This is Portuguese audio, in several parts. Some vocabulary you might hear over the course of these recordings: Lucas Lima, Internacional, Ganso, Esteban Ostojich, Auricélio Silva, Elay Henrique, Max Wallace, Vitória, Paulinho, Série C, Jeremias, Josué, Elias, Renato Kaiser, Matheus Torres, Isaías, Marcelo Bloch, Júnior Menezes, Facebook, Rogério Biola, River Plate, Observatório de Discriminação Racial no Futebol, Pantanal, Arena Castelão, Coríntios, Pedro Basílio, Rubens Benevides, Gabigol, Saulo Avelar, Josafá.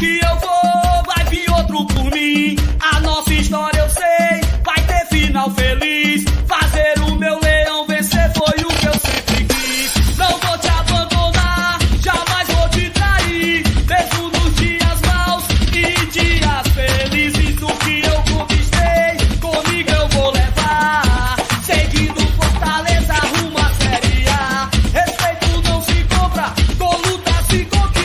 que eu vou, vai vir outro por mim. A nossa história eu sei, vai ter final feliz. Fazer o meu leão vencer foi o que eu sempre quis. Não vou te abandonar, jamais vou te trair. Mesmo nos dias maus e dias felizes, o que eu conquistei, comigo eu vou levar. Seguindo Fortaleza rumo à Série A. Respeito não se compra, com luta se conquista.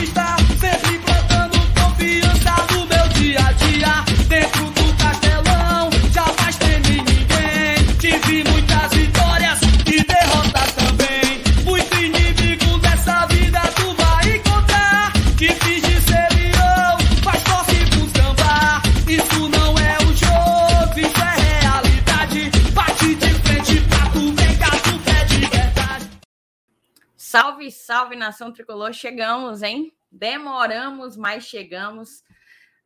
Sempre plantando confiança no meu dia a dia. Dentro do Castelão, jamais teme ninguém. Tive muitas vitórias e derrotas também. Muito inimigo dessa vida tu vai encontrar. Que finge ser leão, mas torce pro samba. Isso não é um jogo, isso é realidade. Bate de frente pra tu pegar tu pé de verdade. Salve, salve, nação tricolor. Chegamos, hein? Demoramos, mas chegamos.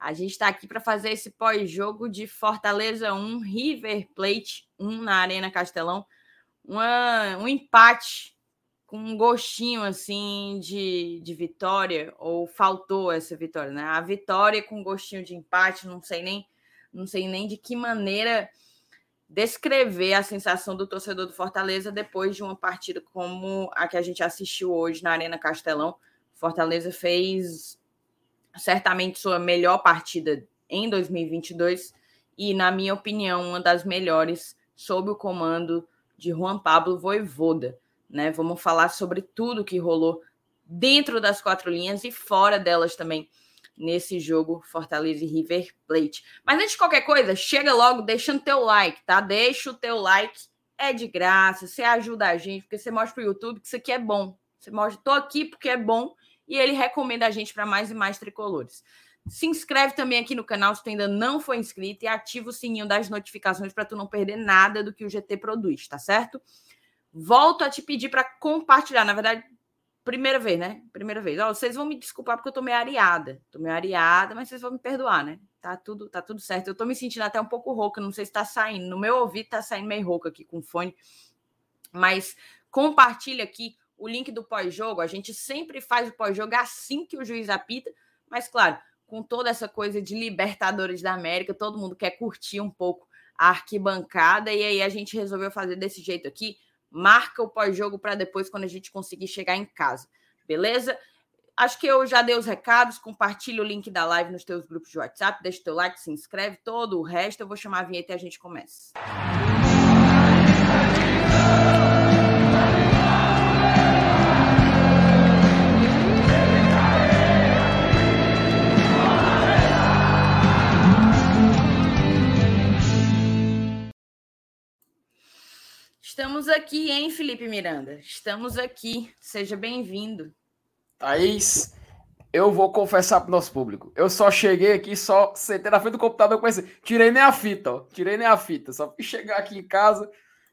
A gente está aqui para fazer esse pós-jogo de Fortaleza 1, River Plate 1 na Arena Castelão. Um empate com um gostinho assim de vitória, ou faltou essa vitória, né? A vitória com gostinho de empate, não sei nem de que maneira descrever a sensação do torcedor do Fortaleza depois de uma partida como a que a gente assistiu hoje na Arena Castelão. Fortaleza fez certamente sua melhor partida em 2022 e, na minha opinião, uma das melhores sob o comando de Juan Pablo Vojvoda, né? Vamos falar sobre tudo que rolou dentro das quatro linhas e fora delas também nesse jogo Fortaleza e River Plate. Mas antes de qualquer coisa, chega logo deixando teu like, tá? Deixa o teu like, é de graça, você ajuda a gente, porque você mostra pro YouTube que isso aqui é bom. Você mostra, tô aqui porque é bom. E ele recomenda a gente para mais e mais tricolores. Se inscreve também aqui no canal se tu ainda não foi inscrito e ativa o sininho das notificações para tu não perder nada do que o GT produz, tá certo? Volto a te pedir para compartilhar. Na verdade, primeira vez, né? Primeira vez. Ó, vocês vão me desculpar porque eu tô meio areada. Tô meio areada, mas vocês vão me perdoar, né? Tá tudo certo. Eu tô me sentindo até um pouco rouca, não sei se tá saindo. No meu ouvido tá saindo meio rouca aqui com fone. Mas compartilha aqui o link do pós-jogo. A gente sempre faz o pós-jogo assim que o juiz apita, mas claro, com toda essa coisa de Libertadores da América, todo mundo quer curtir um pouco a arquibancada, e aí a gente resolveu fazer desse jeito aqui, marca o pós-jogo para depois, quando a gente conseguir chegar em casa, beleza? Acho que eu já dei os recados, compartilha o link da live nos teus grupos de WhatsApp, deixa o teu like, se inscreve, todo o resto eu vou chamar a vinheta e a gente começa. Estamos aqui, hein, Felipe Miranda? Estamos aqui. Seja bem-vindo. Thaís, eu vou confessar pro nosso público. Eu só cheguei aqui, só sentei na frente do computador e comecei. Tirei nem a fita, ó. Só fui chegar aqui em casa.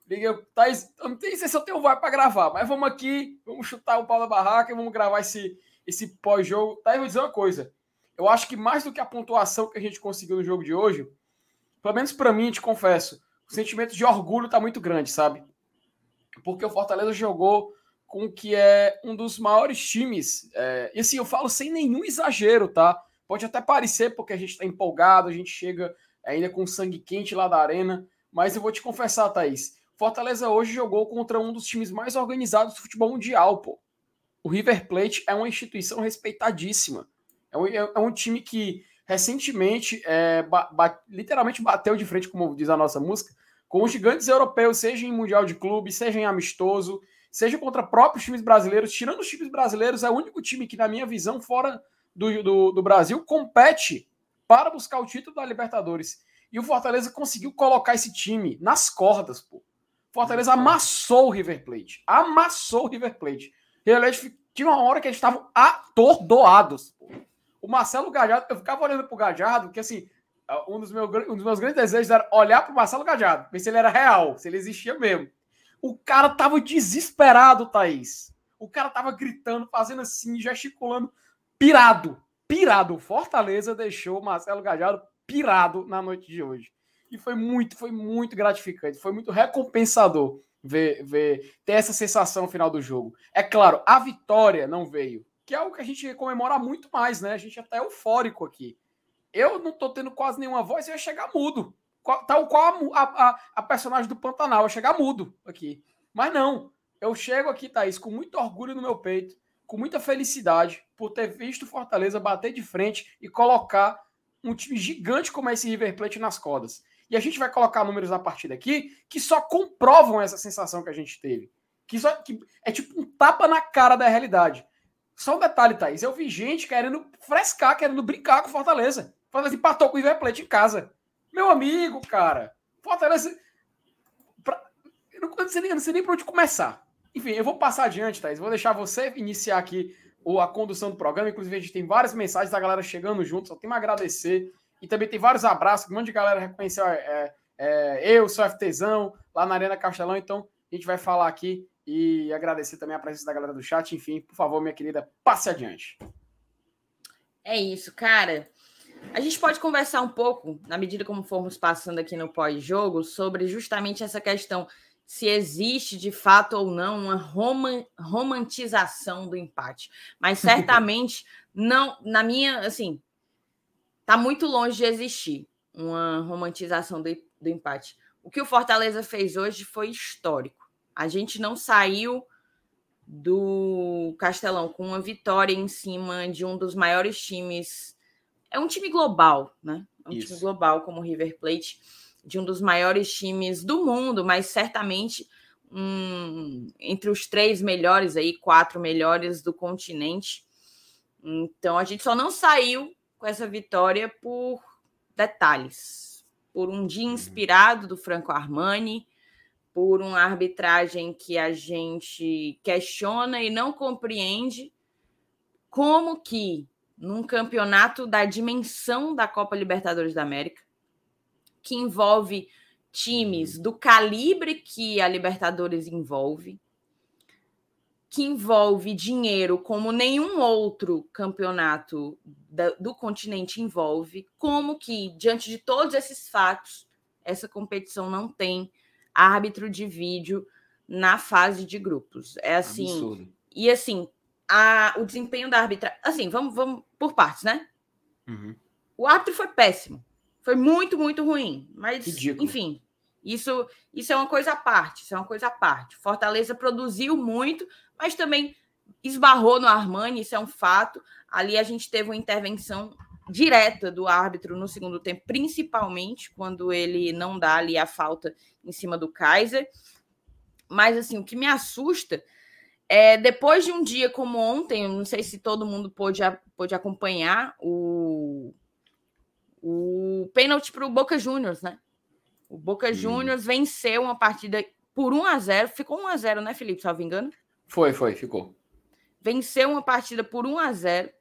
Liguei, Thaís, eu não sei se eu tenho vibe pra gravar, mas vamos aqui, vamos chutar o pau da barraca e vamos gravar esse pós-jogo. Thaís, vou dizer uma coisa. Eu acho que mais do que a pontuação que a gente conseguiu no jogo de hoje, pelo menos pra mim, te confesso, o sentimento de orgulho tá muito grande, sabe? Porque o Fortaleza jogou com o que é um dos maiores times. E assim, eu falo sem nenhum exagero, tá? Pode até parecer porque a gente tá empolgado, a gente chega ainda com sangue quente lá da arena. Mas eu vou te confessar, Thaís, Fortaleza hoje jogou contra um dos times mais organizados do futebol mundial, pô. O River Plate é uma instituição respeitadíssima. É um time que recentemente literalmente bateu de frente, como diz a nossa música, com os gigantes europeus, seja em mundial de clube, seja em amistoso, seja contra próprios times brasileiros. Tirando os times brasileiros, é o único time que, na minha visão, fora do Brasil, compete para buscar o título da Libertadores. E o Fortaleza conseguiu colocar esse time nas cordas, pô. Fortaleza amassou o River Plate. Tinha uma hora que eles estavam atordoados, pô. O Marcelo Gallardo, eu ficava olhando pro Gallardo, que assim, um dos meus grandes desejos era olhar pro Marcelo Gallardo, ver se ele era real, se ele existia mesmo. O cara tava desesperado, Thaís. O cara tava gritando, fazendo assim, gesticulando, pirado. O Fortaleza deixou o Marcelo Gallardo pirado na noite de hoje. E foi muito gratificante, foi muito recompensador ter essa sensação no final do jogo. É claro, a vitória não veio. que é algo que a gente comemora muito mais, né? A gente até é eufórico aqui. Eu não tô tendo quase nenhuma voz, eu ia chegar mudo. Tal qual a personagem do Pantanal, eu ia chegar mudo aqui. Mas não, eu chego aqui, Thaís, com muito orgulho no meu peito, com muita felicidade por ter visto o Fortaleza bater de frente e colocar um time gigante como esse River Plate nas cordas. E a gente vai colocar números na partida aqui que só comprovam essa sensação que a gente teve. Que é tipo um tapa na cara da realidade. Só um detalhe, Thaís. Eu vi gente querendo frescar, querendo brincar com o Fortaleza. O Fortaleza empatou com o River Plate em casa. Meu amigo, cara. Fortaleza... Eu não sei nem pra onde começar. Enfim, eu vou passar adiante, Thaís. Vou deixar você iniciar aqui a condução do programa. Inclusive, a gente tem várias mensagens da galera chegando junto. Só tem a agradecer. E também tem vários abraços, um monte de galera reconheceu eu, sou FTzão, lá na Arena Castelão, então a gente vai falar aqui e agradecer também a presença da galera do chat, enfim, por favor, minha querida, passe adiante. É isso, cara. A gente pode conversar um pouco, na medida como formos passando aqui no pós-jogo, sobre justamente essa questão, se existe de fato ou não uma romantização do empate. Mas certamente, não, na minha, assim... Está muito longe de existir uma romantização do empate. O que o Fortaleza fez hoje foi histórico. A gente não saiu do Castelão com uma vitória em cima de um dos maiores times... É um time global, né? É um Isso. time global como o River Plate, de um dos maiores times do mundo, mas certamente entre os 3 melhores, aí 4 melhores do continente. Então, a gente só não saiu com essa vitória por detalhes, por um dia inspirado do Franco Armani, por uma arbitragem que a gente questiona e não compreende como que, num campeonato da dimensão da Copa Libertadores da América, que envolve times do calibre que a Libertadores envolve, que envolve dinheiro como nenhum outro campeonato do continente envolve, como que, diante de todos esses fatos, essa competição não tem árbitro de vídeo na fase de grupos. É assim... Absurdo. E assim, o desempenho da arbitragem... Assim, vamos por partes, né? Uhum. O árbitro foi péssimo. Foi muito, muito ruim. Mas, ridículo. Enfim... Isso é uma coisa à parte, Fortaleza produziu muito, mas também esbarrou no Armani, isso é um fato. Ali a gente teve uma intervenção direta do árbitro no segundo tempo, principalmente quando ele não dá ali a falta em cima do Kaiser. Mas, assim, o que me assusta é, depois de um dia como ontem, não sei se todo mundo pôde acompanhar o pênalti para o Boca Juniors, né? O Boca Juniors venceu uma partida por 1-0. Ficou 1-0, né, Felipe? Se eu não me engano. Foi. Ficou. Venceu uma partida por 1-0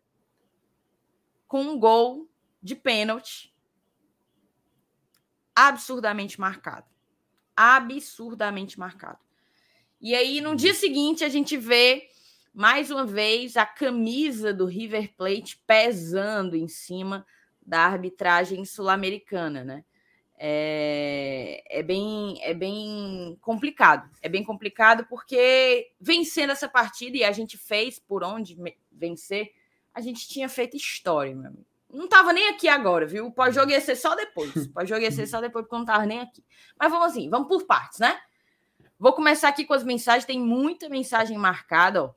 com um gol de pênalti absurdamente marcado. E aí, no dia seguinte, a gente vê, mais uma vez, a camisa do River Plate pesando em cima da arbitragem sul-americana, né? É bem complicado porque vencendo essa partida, e a gente fez por onde vencer, a gente tinha feito história, meu amigo. Não tava nem aqui agora, viu? O pós-jogo ia ser só depois, porque eu não tava nem aqui. Mas vamos por partes, né? Vou começar aqui com as mensagens, tem muita mensagem marcada, ó.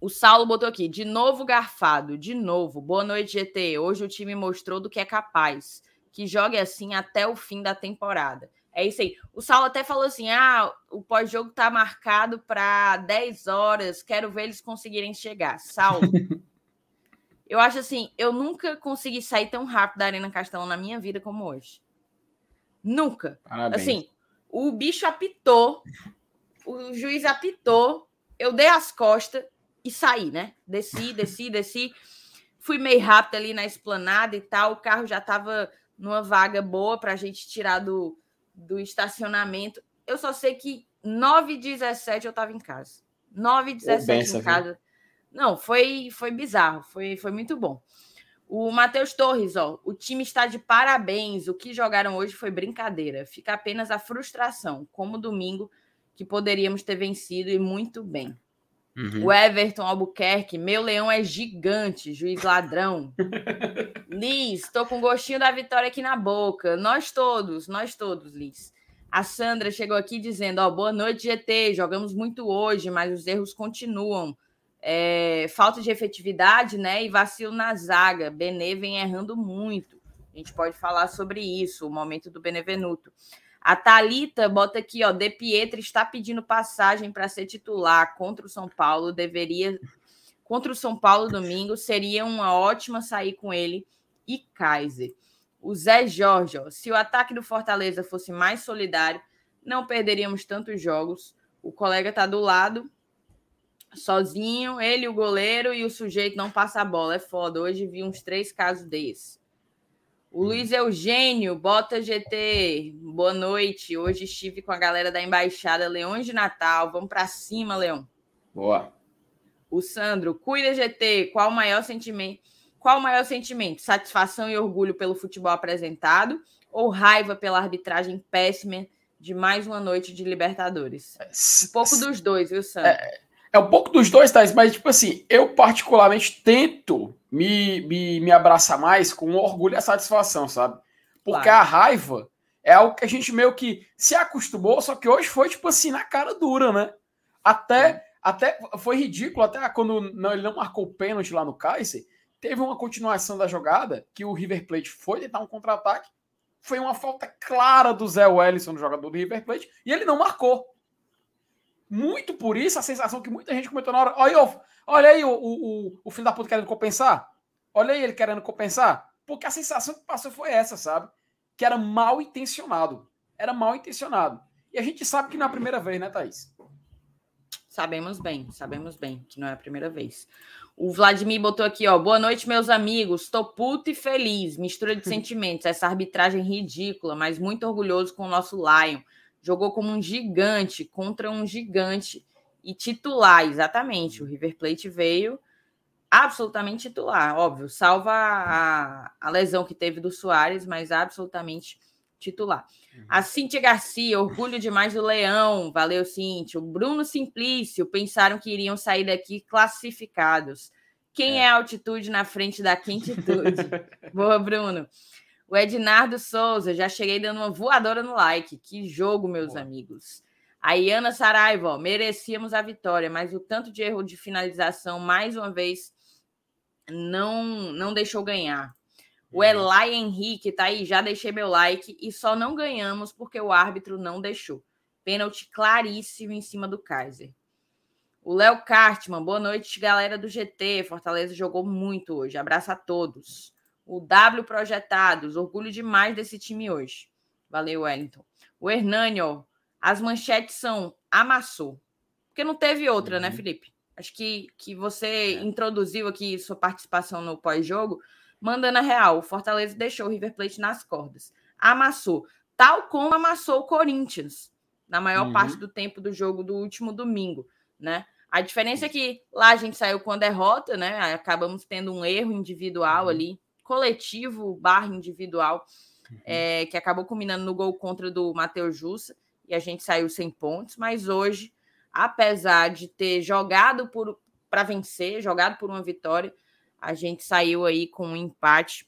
O Saulo botou aqui, de novo garfado, de novo, boa noite GT, hoje o time mostrou do que é capaz. Que jogue assim até o fim da temporada. É isso aí. O Saulo até falou assim, o pós-jogo tá marcado para 10 horas, quero ver eles conseguirem chegar. Saulo, eu acho assim, eu nunca consegui sair tão rápido da Arena Castelão na minha vida como hoje. Nunca. Parabéns. Assim, o bicho apitou, o juiz apitou, eu dei as costas e saí, né? Desci. Fui meio rápido ali na esplanada e tal, o carro já tava... numa vaga boa para a gente tirar do estacionamento. Eu só sei que 9h17 eu estava em casa. 9h17 em casa. Não, foi bizarro. Foi muito bom. O Matheus Torres, ó. O time está de parabéns. O que jogaram hoje foi brincadeira. Fica apenas a frustração, como domingo, que poderíamos ter vencido e muito bem. Uhum. O Everton Albuquerque, meu leão é gigante, juiz ladrão. Liz, tô com gostinho da vitória aqui na boca. Nós todos, Liz. A Sandra chegou aqui dizendo, boa noite, GT, jogamos muito hoje, mas os erros continuam. Falta de efetividade, né, e vacilo na zaga. Benê vem errando muito. A gente pode falar sobre isso, o momento do Benevenuto. A Thalita bota aqui, De Pietri está pedindo passagem para ser titular contra o São Paulo, contra o São Paulo domingo, seria uma ótima sair com ele e Kaiser. O Zé Jorge, se o ataque do Fortaleza fosse mais solidário, não perderíamos tantos jogos. O colega está do lado, sozinho, ele, o goleiro, e o sujeito não passa a bola. É foda, hoje vi uns 3 casos desses. O Luiz Eugênio, bota GT, boa noite. Hoje estive com a galera da Embaixada Leões de Natal. Vamos pra cima, Leão. Boa. O Sandro, cuida GT, qual o maior sentimento? Satisfação e orgulho pelo futebol apresentado ou raiva pela arbitragem péssima de mais uma noite de Libertadores? Um pouco dos dois, viu, Sandro? É um pouco dos dois, Thais, mas, eu particularmente tento me abraçar mais com orgulho e satisfação, sabe? Porque claro, a raiva é algo que a gente meio que se acostumou, só que hoje foi, na cara dura, né? Até foi ridículo, até quando ele não marcou o pênalti lá no Kaiser, teve uma continuação da jogada, que o River Plate foi tentar um contra-ataque, foi uma falta clara do Zé Wellison, do jogador do River Plate, e ele não marcou. Muito por isso, a sensação que muita gente comentou na hora. Olha aí o filho da puta querendo compensar. Olha aí ele querendo compensar. Porque a sensação que passou foi essa, sabe? Que era mal intencionado. E a gente sabe que não é a primeira vez, né, Thaís? Sabemos bem que não é a primeira vez. O Vladimir botou aqui, boa noite, meus amigos. Tô puto e feliz. Mistura de sentimentos. Essa arbitragem ridícula, mas muito orgulhoso com o nosso Lion. Jogou como um gigante contra um gigante e titular, exatamente. O River Plate veio absolutamente titular, óbvio, salva a lesão que teve do Soares, mas absolutamente titular. A Cíntia Garcia, orgulho demais do Leão, valeu, Cíntia. O Bruno Simplício, pensaram que iriam sair daqui classificados. Quem é a altitude na frente da quentitude? Boa, Bruno. O Ednardo Souza, já cheguei dando uma voadora no like. Que jogo, meus amigos. A Iana Saraiva, merecíamos a vitória, mas o tanto de erro de finalização, mais uma vez, não deixou ganhar. O Elay Henrique tá aí, já deixei meu like e só não ganhamos porque o árbitro não deixou. Pênalti claríssimo em cima do Kaiser. O Léo Cartman, boa noite, galera do GT. Fortaleza jogou muito hoje. Abraço a todos. O W Projetados, orgulho demais desse time hoje. Valeu, Wellington. O Hernani, as manchetes são amassou. Porque não teve outra, né, Felipe? Acho que você introduziu aqui sua participação no pós-jogo, mandando a real. O Fortaleza deixou o River Plate nas cordas. Amassou. Tal como amassou o Corinthians, na maior parte do tempo do jogo do último domingo, né? A diferença é que lá a gente saiu com a derrota, né? Acabamos tendo um erro individual ali, coletivo / individual, que acabou culminando no gol contra do Matheus Jussa, e a gente saiu sem pontos, mas hoje, apesar de ter jogado para vencer, jogado por uma vitória, a gente saiu aí com um empate,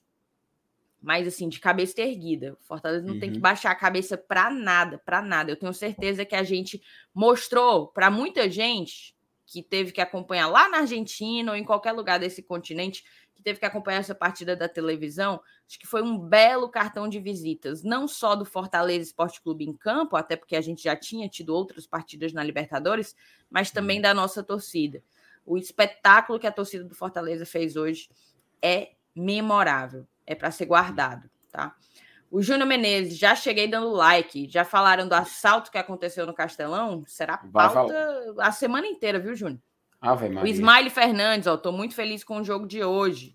mas assim, de cabeça erguida. O Fortaleza não tem que baixar a cabeça para nada. Eu tenho certeza que a gente mostrou para muita gente que teve que acompanhar lá na Argentina ou em qualquer lugar desse continente, que teve que acompanhar essa partida da televisão, acho que foi um belo cartão de visitas, não só do Fortaleza Esporte Clube em campo, até porque a gente já tinha tido outras partidas na Libertadores, mas também da nossa torcida. O espetáculo que a torcida do Fortaleza fez hoje é memorável, é para ser guardado, tá? O Júnior Menezes, já cheguei dando like, já falaram do assalto que aconteceu no Castelão, será pauta a semana inteira, viu, Júnior? O Ismael Fernandes, tô muito feliz com o jogo de hoje.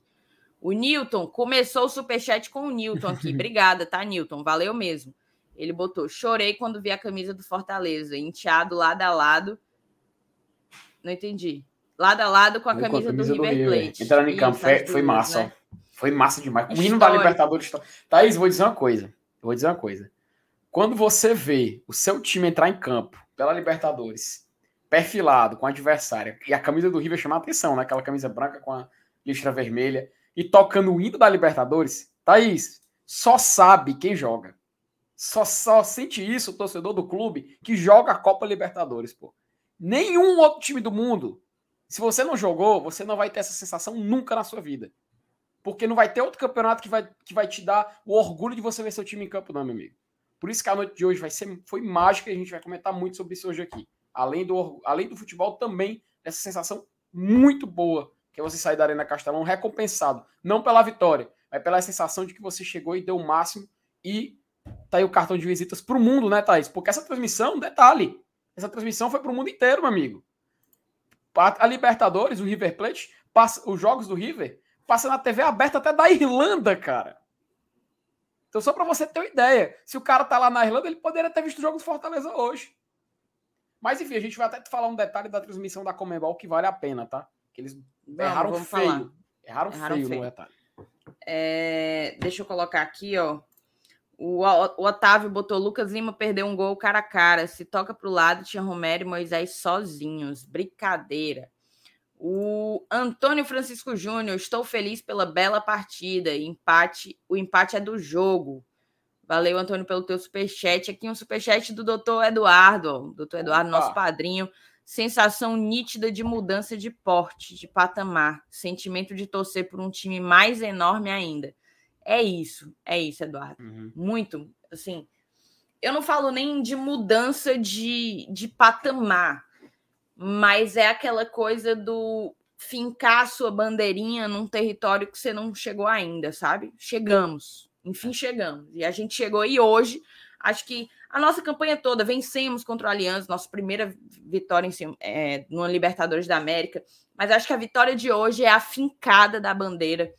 O Newton, começou o superchat com o Newton aqui. Obrigada, tá, Newton? Valeu mesmo. Ele botou, chorei quando vi a camisa do Fortaleza, enteado lado a lado. Não entendi. Lado a lado com a camisa do River Plate. Entrando em campo, foi massa. Né? Foi massa demais. O hino da Libertadores. Thaís, vou dizer uma coisa. Quando você vê o seu time entrar em campo pela Libertadores perfilado com o adversário, e a camisa do River chama a atenção, né? Aquela camisa branca com a listra vermelha, e tocando o hino da Libertadores, Thaís, só sabe quem joga. Só sente isso o torcedor do clube que joga a Copa Libertadores, pô. Nenhum outro time do mundo, se você não jogou, você não vai ter essa sensação nunca na sua vida. Porque não vai ter outro campeonato que vai te dar o orgulho de você ver seu time em campo, não, meu amigo. Por isso que a noite de hoje foi mágica, e a gente vai comentar muito sobre isso hoje aqui. Além do futebol, também essa sensação muito boa, que é você sair da Arena Castelão recompensado, não pela vitória, mas pela sensação de que você chegou e deu o máximo, e tá aí o cartão de visitas pro mundo, né, Thaís? Porque essa transmissão, detalhe, essa transmissão foi pro mundo inteiro, meu amigo. A Libertadores, o River Plate, os jogos do River, passa na TV aberta até da Irlanda, cara. Então, só pra você ter uma ideia, se o cara tá lá na Irlanda, ele poderia ter visto o jogo do Fortaleza hoje. Mas, enfim, a gente vai até falar um detalhe da transmissão da CONMEBOL que vale a pena, tá? Que eles erraram feio. Erraram feio no detalhe. Deixa eu colocar aqui, ó. O Otávio botou: Lucas Lima perdeu um gol cara a cara. Se toca pro lado, tinha Romero e Moisés sozinhos. Brincadeira. O Antônio Francisco Júnior: estou feliz pela bela partida. Empate. O empate é do jogo. Valeu, Antônio, pelo teu superchat. Aqui um superchat do Dr. Eduardo. Dr. Eduardo, nosso padrinho. Sensação nítida de mudança de porte, de patamar. Sentimento de torcer por um time mais enorme ainda. É isso, Eduardo. Uhum. Muito, assim... Eu não falo nem de mudança de patamar, mas é aquela coisa do fincar a sua bandeirinha num território que você não chegou ainda, sabe? Chegamos. Enfim, chegamos. E a gente chegou, e hoje, acho que a nossa campanha toda, vencemos contra o Alianza, nossa primeira vitória no Libertadores da América, mas acho que a vitória de hoje é a fincada da bandeira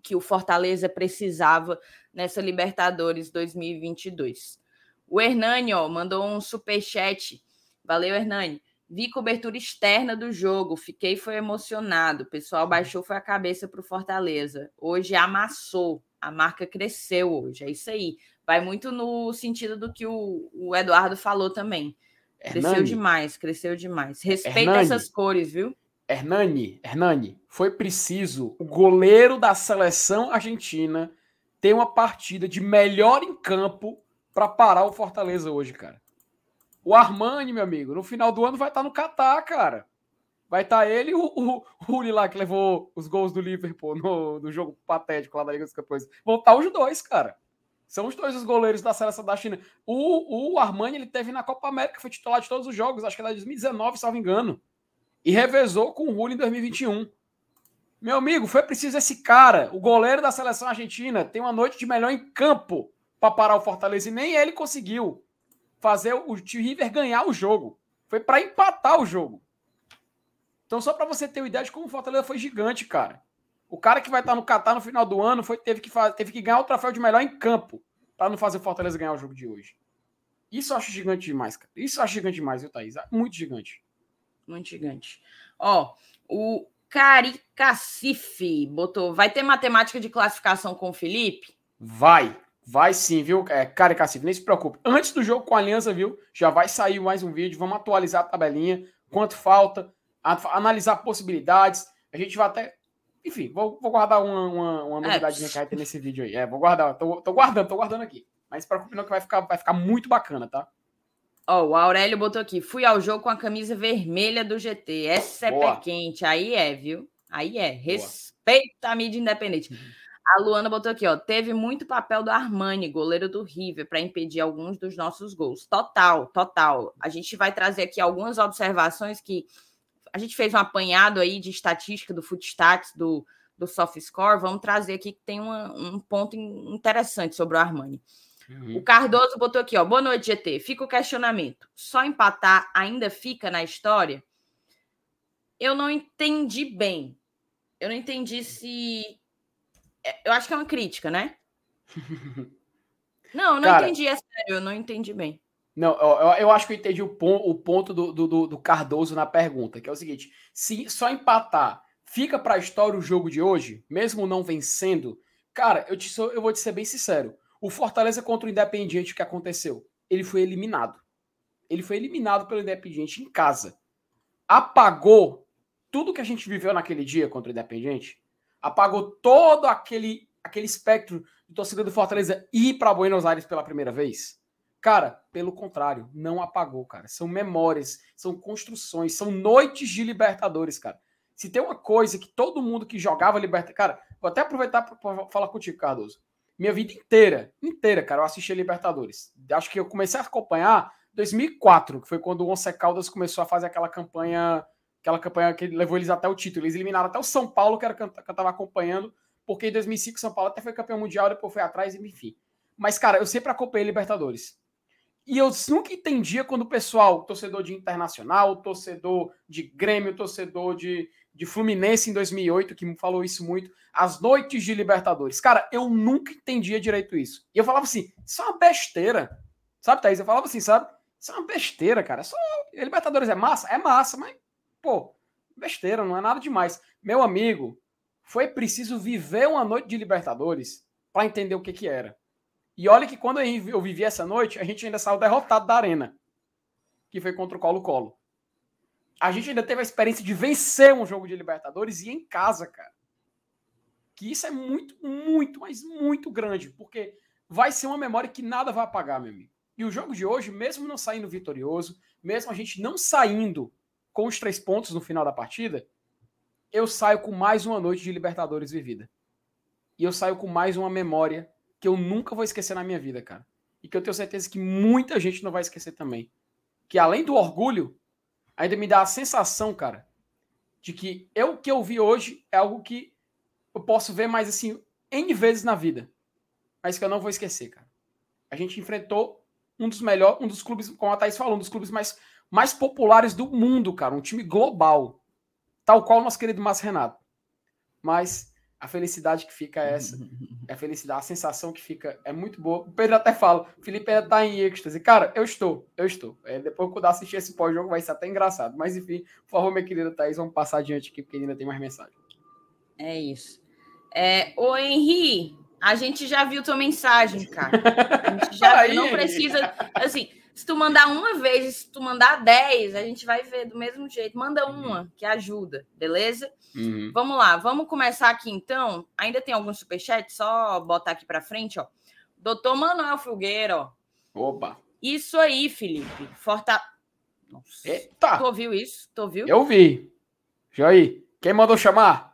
que o Fortaleza precisava nessa Libertadores 2022. O Hernani, mandou um superchat. Valeu, Hernani. Vi cobertura externa do jogo, fiquei foi emocionado. O pessoal baixou foi a cabeça para o Fortaleza. Hoje amassou, a marca cresceu hoje. É isso aí. Vai muito no sentido do que o Eduardo falou também. Hernani, cresceu demais. Respeita Hernani, essas cores, viu? Hernani, foi preciso o goleiro da seleção argentina ter uma partida de melhor em campo para parar o Fortaleza hoje, cara. O Armani, meu amigo, no final do ano vai estar no Catar, cara. Vai estar ele e o Rulli lá, que levou os gols do Liverpool no jogo patético lá da Liga dos Campeões. Vão estar os dois, cara. São os dois os goleiros da seleção da China. O Armani, ele teve na Copa América, foi titular de todos os jogos, acho que era de 2019, salvo engano. E revezou com o Rulli em 2021. Meu amigo, foi preciso esse cara, o goleiro da seleção argentina, ter uma noite de melhor em campo para parar o Fortaleza. E nem ele conseguiu fazer o River ganhar o jogo. Foi para empatar o jogo. Então, só para você ter uma ideia de como o Fortaleza foi gigante, cara. O cara que vai estar no Catar no final do ano teve que ganhar o troféu de melhor em campo para não fazer o Fortaleza ganhar o jogo de hoje. Isso eu acho gigante demais, cara. Isso eu acho gigante demais, viu, Thaís? Muito gigante. Muito gigante. O Caricacife botou: vai ter matemática de classificação com o Felipe? Vai sim, viu? Caricacife, nem se preocupe. Antes do jogo com a Alianza, viu? Já vai sair mais um vídeo, vamos atualizar a tabelinha, quanto falta, analisar possibilidades. A gente vai até... Enfim, vou guardar uma novidade que vai ter nesse vídeo aí. Vou guardar, tô guardando aqui. Mas se preocupe não que vai ficar muito bacana, tá? O Aurélio botou aqui: fui ao jogo com a camisa vermelha do GT. Essa é pé quente. Aí é, viu? Aí é. Respeita a mídia independente. A Luana botou aqui, teve muito papel do Armani, goleiro do River, para impedir alguns dos nossos gols. Total. A gente vai trazer aqui algumas observações que a gente fez um apanhado aí de estatística do Footstats, do Softscore. Vamos trazer aqui que tem um ponto interessante sobre o Armani. O Cardoso botou aqui, boa noite, GT. Fica o questionamento. Só empatar ainda fica na história? Eu não entendi bem. Eu não entendi se... Eu acho que é uma crítica, né? Não entendi. É sério, eu não entendi bem. Não, eu acho que eu entendi o ponto do Cardoso na pergunta, que é o seguinte: se só empatar fica pra história o jogo de hoje, mesmo não vencendo, cara, eu vou te ser bem sincero. O Fortaleza contra o Independiente, o que aconteceu? Ele foi eliminado. Ele foi eliminado pelo Independiente em casa. apagou tudo que a gente viveu naquele dia contra o Independiente, apagou todo aquele espectro de torcida do Fortaleza ir para Buenos Aires pela primeira vez? Cara, pelo contrário, não apagou, cara. São memórias, são construções, são noites de Libertadores, cara. Se tem uma coisa que todo mundo que jogava Libertadores... Cara, vou até aproveitar para falar contigo, Cardoso. Minha vida inteira, cara, eu assisti a Libertadores. Acho que eu comecei a acompanhar em 2004, que foi quando o Once Caldas começou a fazer aquela campanha que levou eles até o título. Eles eliminaram até o São Paulo, que era que eu tava acompanhando, porque em 2005 o São Paulo até foi campeão mundial, depois foi atrás, enfim. Mas, cara, eu sempre acompanhei Libertadores. E eu nunca entendia quando o pessoal, torcedor de Internacional, torcedor de Grêmio, torcedor de Fluminense em 2008, que me falou isso muito, as noites de Libertadores. Cara, eu nunca entendia direito isso. E eu falava assim, isso é uma besteira. Sabe, Thaís? Eu falava assim, sabe? Isso é uma besteira, cara. Só Libertadores é massa? É massa, mas, pô, besteira, não é nada demais. Meu amigo, foi preciso viver uma noite de Libertadores para entender o que era. E olha que quando eu vivi essa noite, a gente ainda saiu derrotado da Arena, que foi contra o Colo-Colo. A gente ainda teve a experiência de vencer um jogo de Libertadores e em casa, cara. Que isso é muito, muito, mas muito grande, porque vai ser uma memória que nada vai apagar, meu amigo. E o jogo de hoje, mesmo não saindo vitorioso, mesmo a gente não saindo com os 3 pontos no final da partida, eu saio com mais uma noite de Libertadores vivida. E eu saio com mais uma memória que eu nunca vou esquecer na minha vida, cara. E que eu tenho certeza que muita gente não vai esquecer também. Que além do orgulho, ainda me dá a sensação, cara, de que o que eu vi hoje é algo que eu posso ver mais, assim, N vezes na vida. Mas que eu não vou esquecer, cara. A gente enfrentou um dos clubes, como a Thaís falou, um dos clubes mais populares do mundo, cara. Um time global. Tal qual o nosso querido Márcio Renato. Mas a felicidade que fica é essa. É a felicidade, a sensação que fica é muito boa. O Pedro até fala, o Felipe ainda tá em êxtase. Cara, eu estou. Depois que eu assistir esse pós-jogo vai ser até engraçado. Mas enfim, por favor, minha querida Thaís, vamos passar adiante aqui, porque ainda tem mais mensagem. É isso. Ô, Henri, a gente já viu tua mensagem, cara. A gente já viu, não precisa... Assim, se tu mandar uma vez, se tu mandar 10, a gente vai ver do mesmo jeito. Manda uma, que ajuda, beleza? Uhum. Vamos lá, vamos começar aqui então. Ainda tem algum superchat? Só botar aqui pra frente, ó. Doutor Manuel Filgueira, ó. Opa! Isso aí, Felipe. Nossa. Eita! Tu ouviu isso? Tu ouviu? Eu vi. Jair, quem mandou chamar?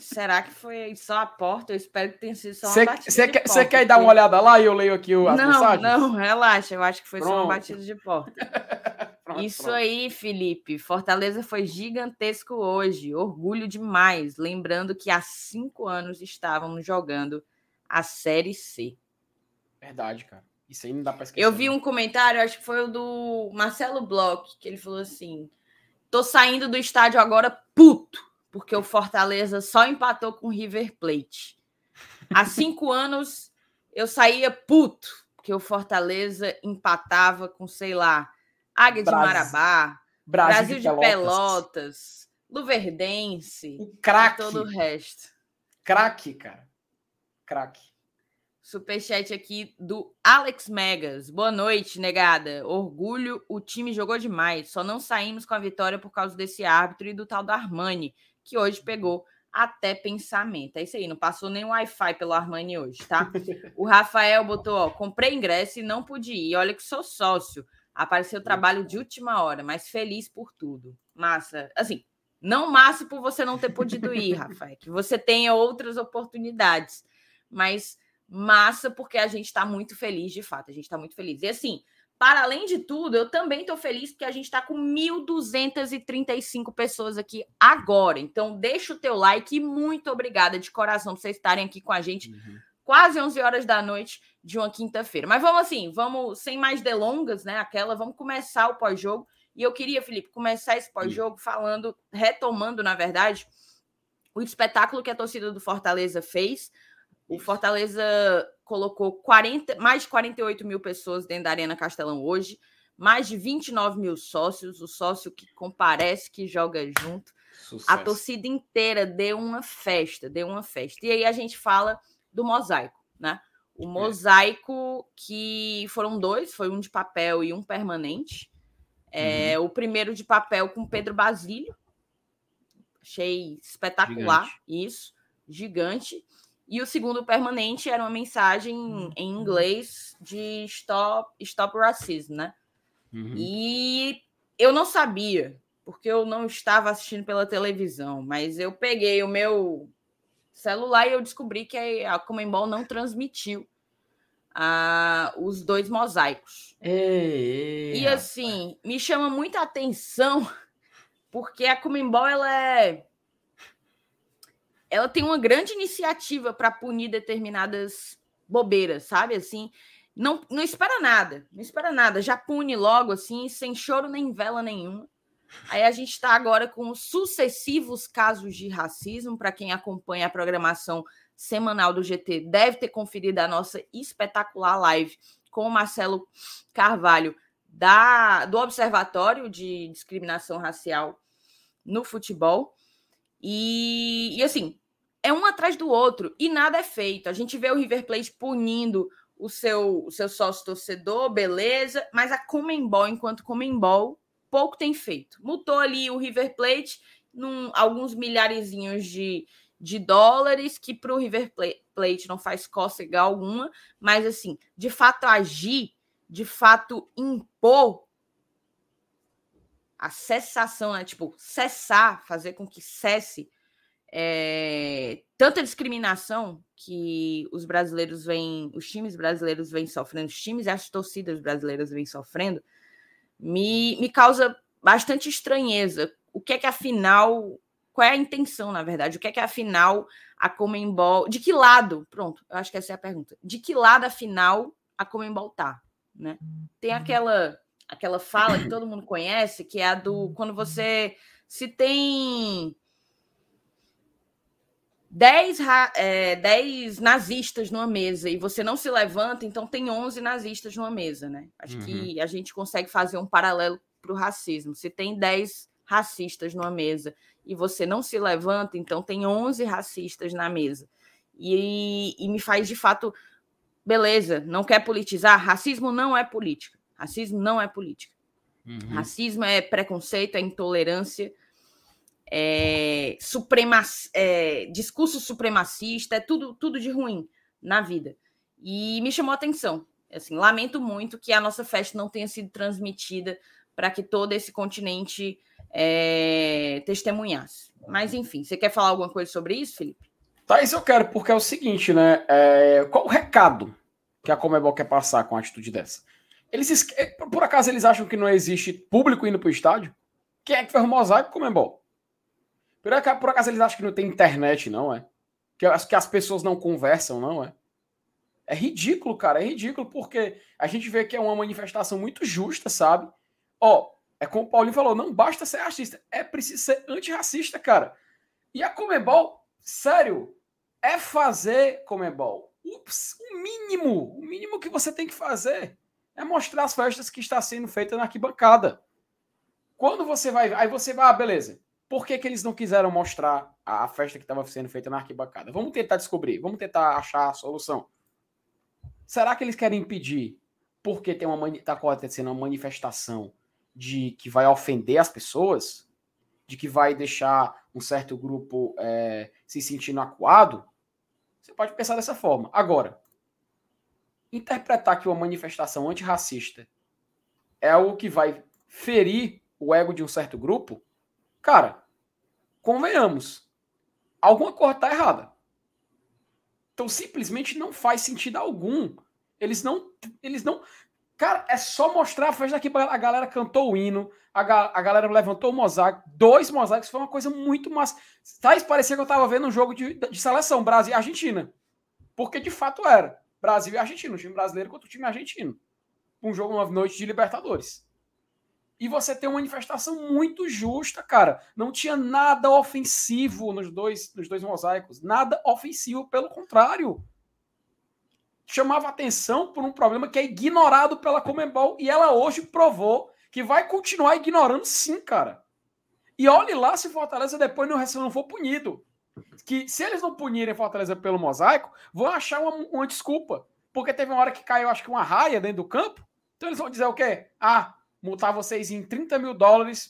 Será que foi só a porta? Eu espero que tenha sido só uma batida de porta. Você quer dar uma olhada lá e eu leio aqui as mensagens? Não, relaxa. Eu acho que foi só uma batida de porta. Pronto. Aí, Felipe. Fortaleza foi gigantesco hoje. Orgulho demais. Lembrando que há 5 anos estávamos jogando a Série C. Verdade, cara. Isso aí não dá pra esquecer. Eu vi um comentário, acho que foi o do Marcelo Bloch, que ele falou assim, tô saindo do estádio agora puto. Porque o Fortaleza só empatou com o River Plate. Há 5 anos eu saía puto, porque o Fortaleza empatava com, sei lá, Águia de Marabá, Brasil de Pelotas, Luverdense, e todo o resto. Craque, cara. Craque. Superchat aqui do Alex Megas. Boa noite, negada. Orgulho, o time jogou demais. Só não saímos com a vitória por causa desse árbitro e do tal do Armani, que hoje pegou até pensamento. É isso aí, não passou nem Wi-Fi pelo Armani hoje, tá? O Rafael botou, ó, comprei ingresso e não pude ir. Olha que sou sócio. Apareceu trabalho de última hora, mas feliz por tudo. Massa. Assim, não massa por você não ter podido ir, Rafael. Que você tenha outras oportunidades. Mas massa porque a gente tá muito feliz, de fato. A gente tá muito feliz. E assim, para além de tudo, eu também estou feliz porque a gente está com 1.235 pessoas aqui agora. Então, deixa o teu like e muito obrigada de coração por vocês estarem aqui com a gente quase 11 horas da noite de uma quinta-feira. Mas vamos assim, vamos sem mais delongas, né? Vamos começar o pós-jogo. E eu queria, Felipe, começar esse pós-jogo retomando, na verdade, o espetáculo que a torcida do Fortaleza fez. O Fortaleza colocou mais de 48 mil pessoas dentro da Arena Castelão hoje, mais de 29 mil sócios, o sócio que comparece, que joga junto. Sucesso. A torcida inteira deu uma festa. E aí a gente fala do mosaico, né? O mosaico que foram 2, foi um de papel e um permanente. O primeiro de papel com Pedro Basílio. Achei espetacular isso. Gigante. E o segundo permanente era uma mensagem em inglês de Stop Racism, né? Uhum. E eu não sabia, porque eu não estava assistindo pela televisão, mas eu peguei o meu celular e eu descobri que a CONMEBOL não transmitiu os dois mosaicos. E assim, me chama muita atenção, porque a CONMEBOL, ela tem uma grande iniciativa para punir determinadas bobeiras, sabe? Assim, não espera nada, já pune logo, assim, sem choro nem vela nenhuma. Aí a gente está agora com sucessivos casos de racismo. Para quem acompanha a programação semanal do GT, deve ter conferido a nossa espetacular live com o Marcelo Carvalho, do Observatório de Discriminação Racial no Futebol. E assim, é um atrás do outro e nada é feito. A gente vê o River Plate punindo o seu sócio-torcedor, beleza, mas a CONMEBOL, enquanto CONMEBOL, pouco tem feito. Multou ali o River Plate alguns milharezinhos de dólares, que para o River Plate não faz cócega alguma, mas assim, de fato agir, de fato impor a cessação, né? Tipo, cessar, fazer com que cesse tanta discriminação que os times brasileiros vêm sofrendo, os times e as torcidas brasileiras vêm sofrendo, me causa bastante estranheza. O que é que, afinal... Qual é a intenção, na verdade? O que é que, afinal, a CONMEBOL... De que lado? Pronto, eu acho que essa é a pergunta. De que lado, afinal, a CONMEBOL tá? Né? Tem aquela fala que todo mundo conhece, que é a do... Quando você... Se tem 10 nazistas numa mesa e você não se levanta, então tem 11 nazistas numa mesa, né? Acho que a gente consegue fazer um paralelo pro racismo. Se tem 10 racistas numa mesa e você não se levanta, então tem 11 racistas na mesa. E me faz, de fato, beleza, não quer politizar? Racismo não é política. Racismo não é política. Racismo é preconceito, é intolerância, discurso supremacista, é tudo de ruim na vida. E me chamou a atenção. Assim, lamento muito que a nossa festa não tenha sido transmitida para que todo esse continente testemunhasse. Mas, enfim, você quer falar alguma coisa sobre isso, Felipe? Thaís, eu quero, porque é o seguinte, né? Qual o recado que a CONMEBOL quer passar com a atitude dessa? Por acaso eles acham que não existe público indo para o estádio? Quem é que fez o mosaico com o CONMEBOL? Por acaso eles acham que não tem internet, não é? Que as pessoas não conversam, não é? É ridículo, cara, é ridículo, porque a gente vê que é uma manifestação muito justa, sabe? Ó, é como o Paulinho falou, não basta ser racista, é preciso ser antirracista, cara. E a CONMEBOL, sério, é fazer, CONMEBOL, o mínimo que você tem que fazer é mostrar as festas que está sendo feita na arquibancada. Quando você vai... Aí você vai, beleza. Por que eles não quiseram mostrar a festa que estava sendo feita na arquibancada? Vamos tentar descobrir, vamos tentar achar a solução. Será que eles querem impedir porque está acontecendo uma manifestação de que vai ofender as pessoas? De que vai deixar um certo grupo se sentindo acuado? Você pode pensar dessa forma. Agora, interpretar que uma manifestação antirracista é o que vai ferir o ego de um certo grupo, cara, convenhamos, alguma coisa está errada. Então, simplesmente não faz sentido algum. Eles não... Cara, é só mostrar a festa aqui. A galera cantou o hino, a galera levantou o mosaico, 2 mosaicos, foi uma coisa muito massa. Thaís, parecia que eu tava vendo um jogo de seleção, Brasil e Argentina. Porque, de fato, era Brasil e Argentina, o time brasileiro contra o time argentino. Um jogo, uma noite de Libertadores. E você tem uma manifestação muito justa, cara. Não tinha nada ofensivo nos dois mosaicos. Nada ofensivo, pelo contrário. Chamava atenção por um problema que é ignorado pela CONMEBOL. E ela hoje provou que vai continuar ignorando, sim, cara. E olhe lá se Fortaleza depois não for punido. Que se eles não punirem Fortaleza pelo mosaico, vão achar uma desculpa. Porque teve uma hora que caiu, acho que uma raia dentro do campo. Então eles vão dizer o quê? Ah... multar vocês em $30 mil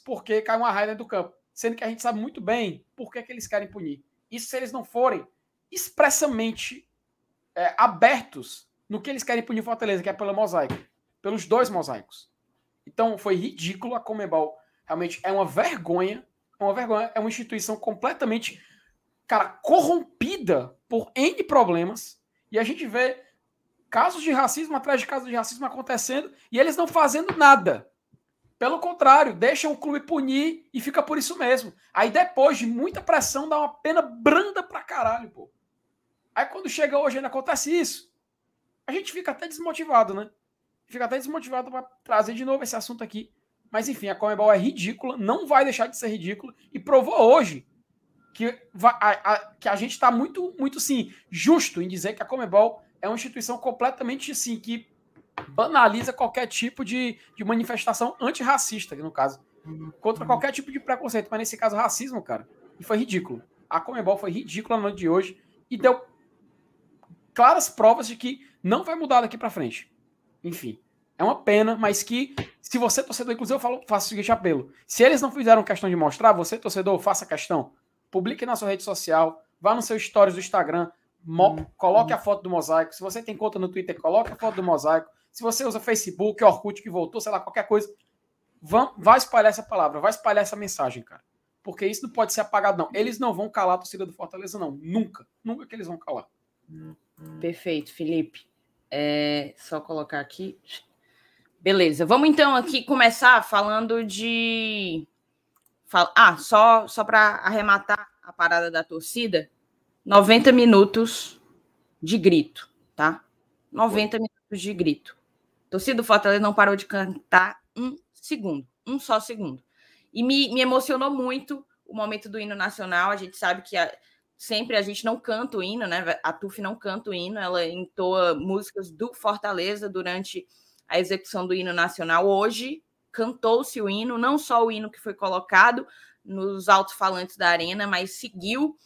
porque caiu uma raia dentro do campo. Sendo que a gente sabe muito bem por que eles querem punir. Isso se eles não forem expressamente abertos no que eles querem punir Fortaleza, que é pelo mosaico, pelos dois mosaicos. Então foi ridículo. A CONMEBOL realmente é uma vergonha. É uma instituição completamente, cara, corrompida por N problemas. E a gente vê casos de racismo atrás de casos de racismo acontecendo e eles não fazendo nada. Pelo contrário, deixam o clube punir e fica por isso mesmo. Aí depois de muita pressão, dá uma pena branda pra caralho, pô. Aí quando chega hoje ainda acontece isso. A gente fica até desmotivado, né? Fica até desmotivado pra trazer de novo esse assunto aqui. Mas enfim, a CONMEBOL é ridícula, não vai deixar de ser ridícula e provou hoje que a gente está muito, muito sim, justo em dizer que a CONMEBOL é uma instituição completamente assim, que banaliza qualquer tipo de manifestação antirracista, no caso, contra qualquer tipo de preconceito, mas nesse caso racismo, cara, e foi ridículo. A CONMEBOL foi ridícula na noite de hoje e deu claras provas de que não vai mudar daqui para frente. Enfim. É uma pena, mas que, se você é torcedor, inclusive eu faço o seguinte apelo. Se eles não fizeram questão de mostrar, você, torcedor, faça questão. Publique na sua rede social, vá no seu stories do Instagram, coloque a foto do mosaico. Se você tem conta no Twitter, coloque a foto do mosaico. Se você usa Facebook, Orkut, que voltou, sei lá, qualquer coisa, vá espalhar essa palavra, vá espalhar essa mensagem, cara. Porque isso não pode ser apagado, não. Eles não vão calar a torcida do Fortaleza, não. Nunca. Nunca que eles vão calar. Perfeito, Felipe. Só colocar aqui... Beleza, vamos então aqui começar falando de... só para arrematar a parada da torcida, 90 minutos de grito, tá? 90 minutos de grito. A torcida do Fortaleza não parou de cantar um só segundo. E me emocionou muito o momento do hino nacional. A gente sabe que sempre a gente não canta o hino, né? A TUF não canta o hino, ela entoa músicas do Fortaleza durante... a execução do hino nacional. Hoje cantou-se o hino, não só o hino que foi colocado nos alto-falantes da arena, mas seguiu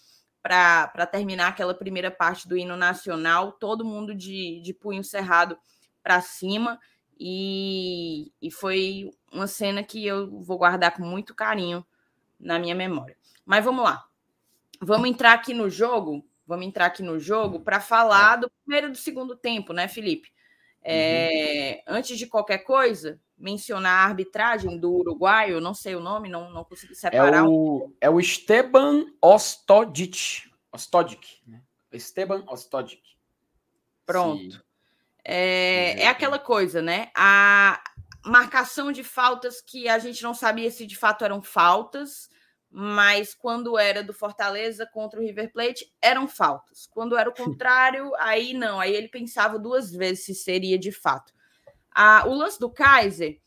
para terminar aquela primeira parte do hino nacional, todo mundo de punho cerrado para cima, e foi uma cena que eu vou guardar com muito carinho na minha memória. Mas vamos lá, vamos entrar aqui no jogo para falar do primeiro e do segundo tempo, né, Felipe? Antes de qualquer coisa, mencionar a arbitragem do uruguaio, não sei o nome, não consegui separar. É o Esteban Ostojich. Ostojich, né? Esteban Ostojich. Pronto. É aquela coisa, né? A marcação de faltas que a gente não sabia se de fato eram faltas, mas quando era do Fortaleza contra o River Plate, eram faltas. Quando era o contrário, aí não. Aí ele pensava duas vezes se seria de fato. O lance do Kaiser,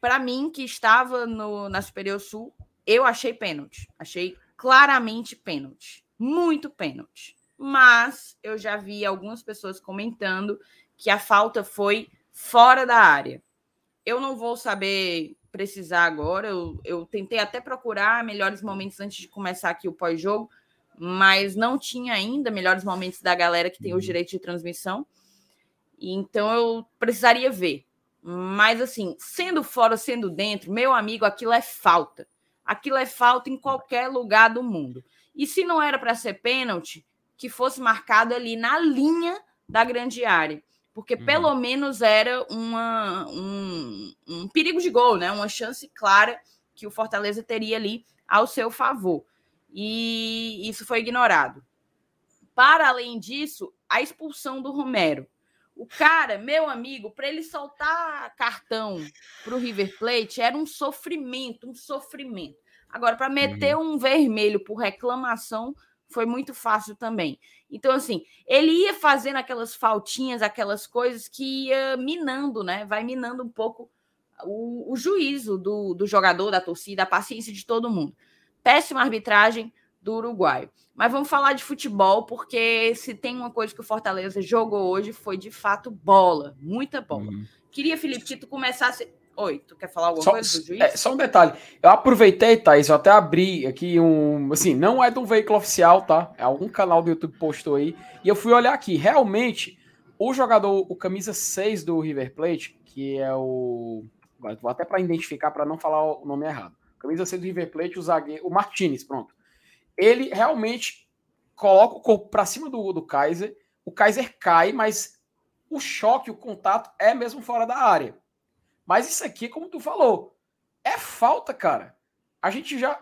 para mim, que estava na Superior Sul, eu achei pênalti. Achei claramente pênalti. Muito pênalti. Mas eu já vi algumas pessoas comentando que a falta foi fora da área. Eu não vou saber... precisar agora, eu tentei até procurar melhores momentos antes de começar aqui o pós-jogo, mas não tinha ainda melhores momentos da galera que tem o direito de transmissão, então eu precisaria ver, mas assim, sendo fora, sendo dentro, meu amigo, aquilo é falta em qualquer lugar do mundo, e se não era para ser pênalti, que fosse marcado ali na linha da grande área, porque pelo menos era um perigo de gol, né? Uma chance clara que o Fortaleza teria ali ao seu favor. E isso foi ignorado. Para além disso, a expulsão do Romero. O cara, meu amigo, para ele soltar cartão para o River Plate era um sofrimento. Agora, para meter um vermelho por reclamação... foi muito fácil também. Então, assim, ele ia fazendo aquelas faltinhas, aquelas coisas que ia minando, né? Vai minando um pouco o juízo do jogador, da torcida, a paciência de todo mundo. Péssima arbitragem do uruguaio. Mas vamos falar de futebol, porque se tem uma coisa que o Fortaleza jogou hoje foi, de fato, bola. Muita bola. Queria, Felipe, que tu começasse... Oi, tu quer falar alguma coisa do juiz? Só um detalhe. Eu aproveitei, Thaís, eu até abri aqui Assim, não é de um veículo oficial, tá? É algum canal do YouTube postou aí. E eu fui olhar aqui. Realmente, o jogador, o camisa 6 do River Plate, que é o vou até para identificar, para não falar o nome errado. Camisa 6 do River Plate, o zagueiro, o Martinez, pronto. Ele realmente coloca o corpo para cima do Kaiser. O Kaiser cai, mas o choque, o contato é mesmo fora da área. Mas isso aqui, como tu falou, é falta, cara. A gente já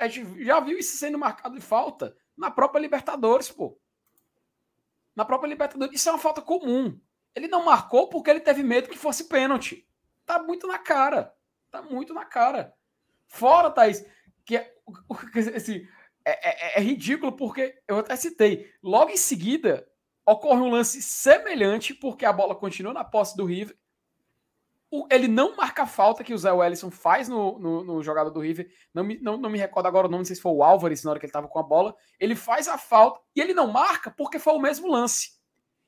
viu isso sendo marcado de falta na própria Libertadores, pô. Na própria Libertadores. Isso é uma falta comum. Ele não marcou porque ele teve medo que fosse pênalti. Tá muito na cara. Tá muito na cara. Fora, Thaís, que é ridículo porque, eu até citei, logo em seguida ocorre um lance semelhante porque a bola continua na posse do River. Ele não marca a falta que o Zé Wellison faz no jogada do River. Não me recordo agora o nome, não sei se foi o Álvares na hora que ele estava com a bola. Ele faz a falta e ele não marca porque foi o mesmo lance.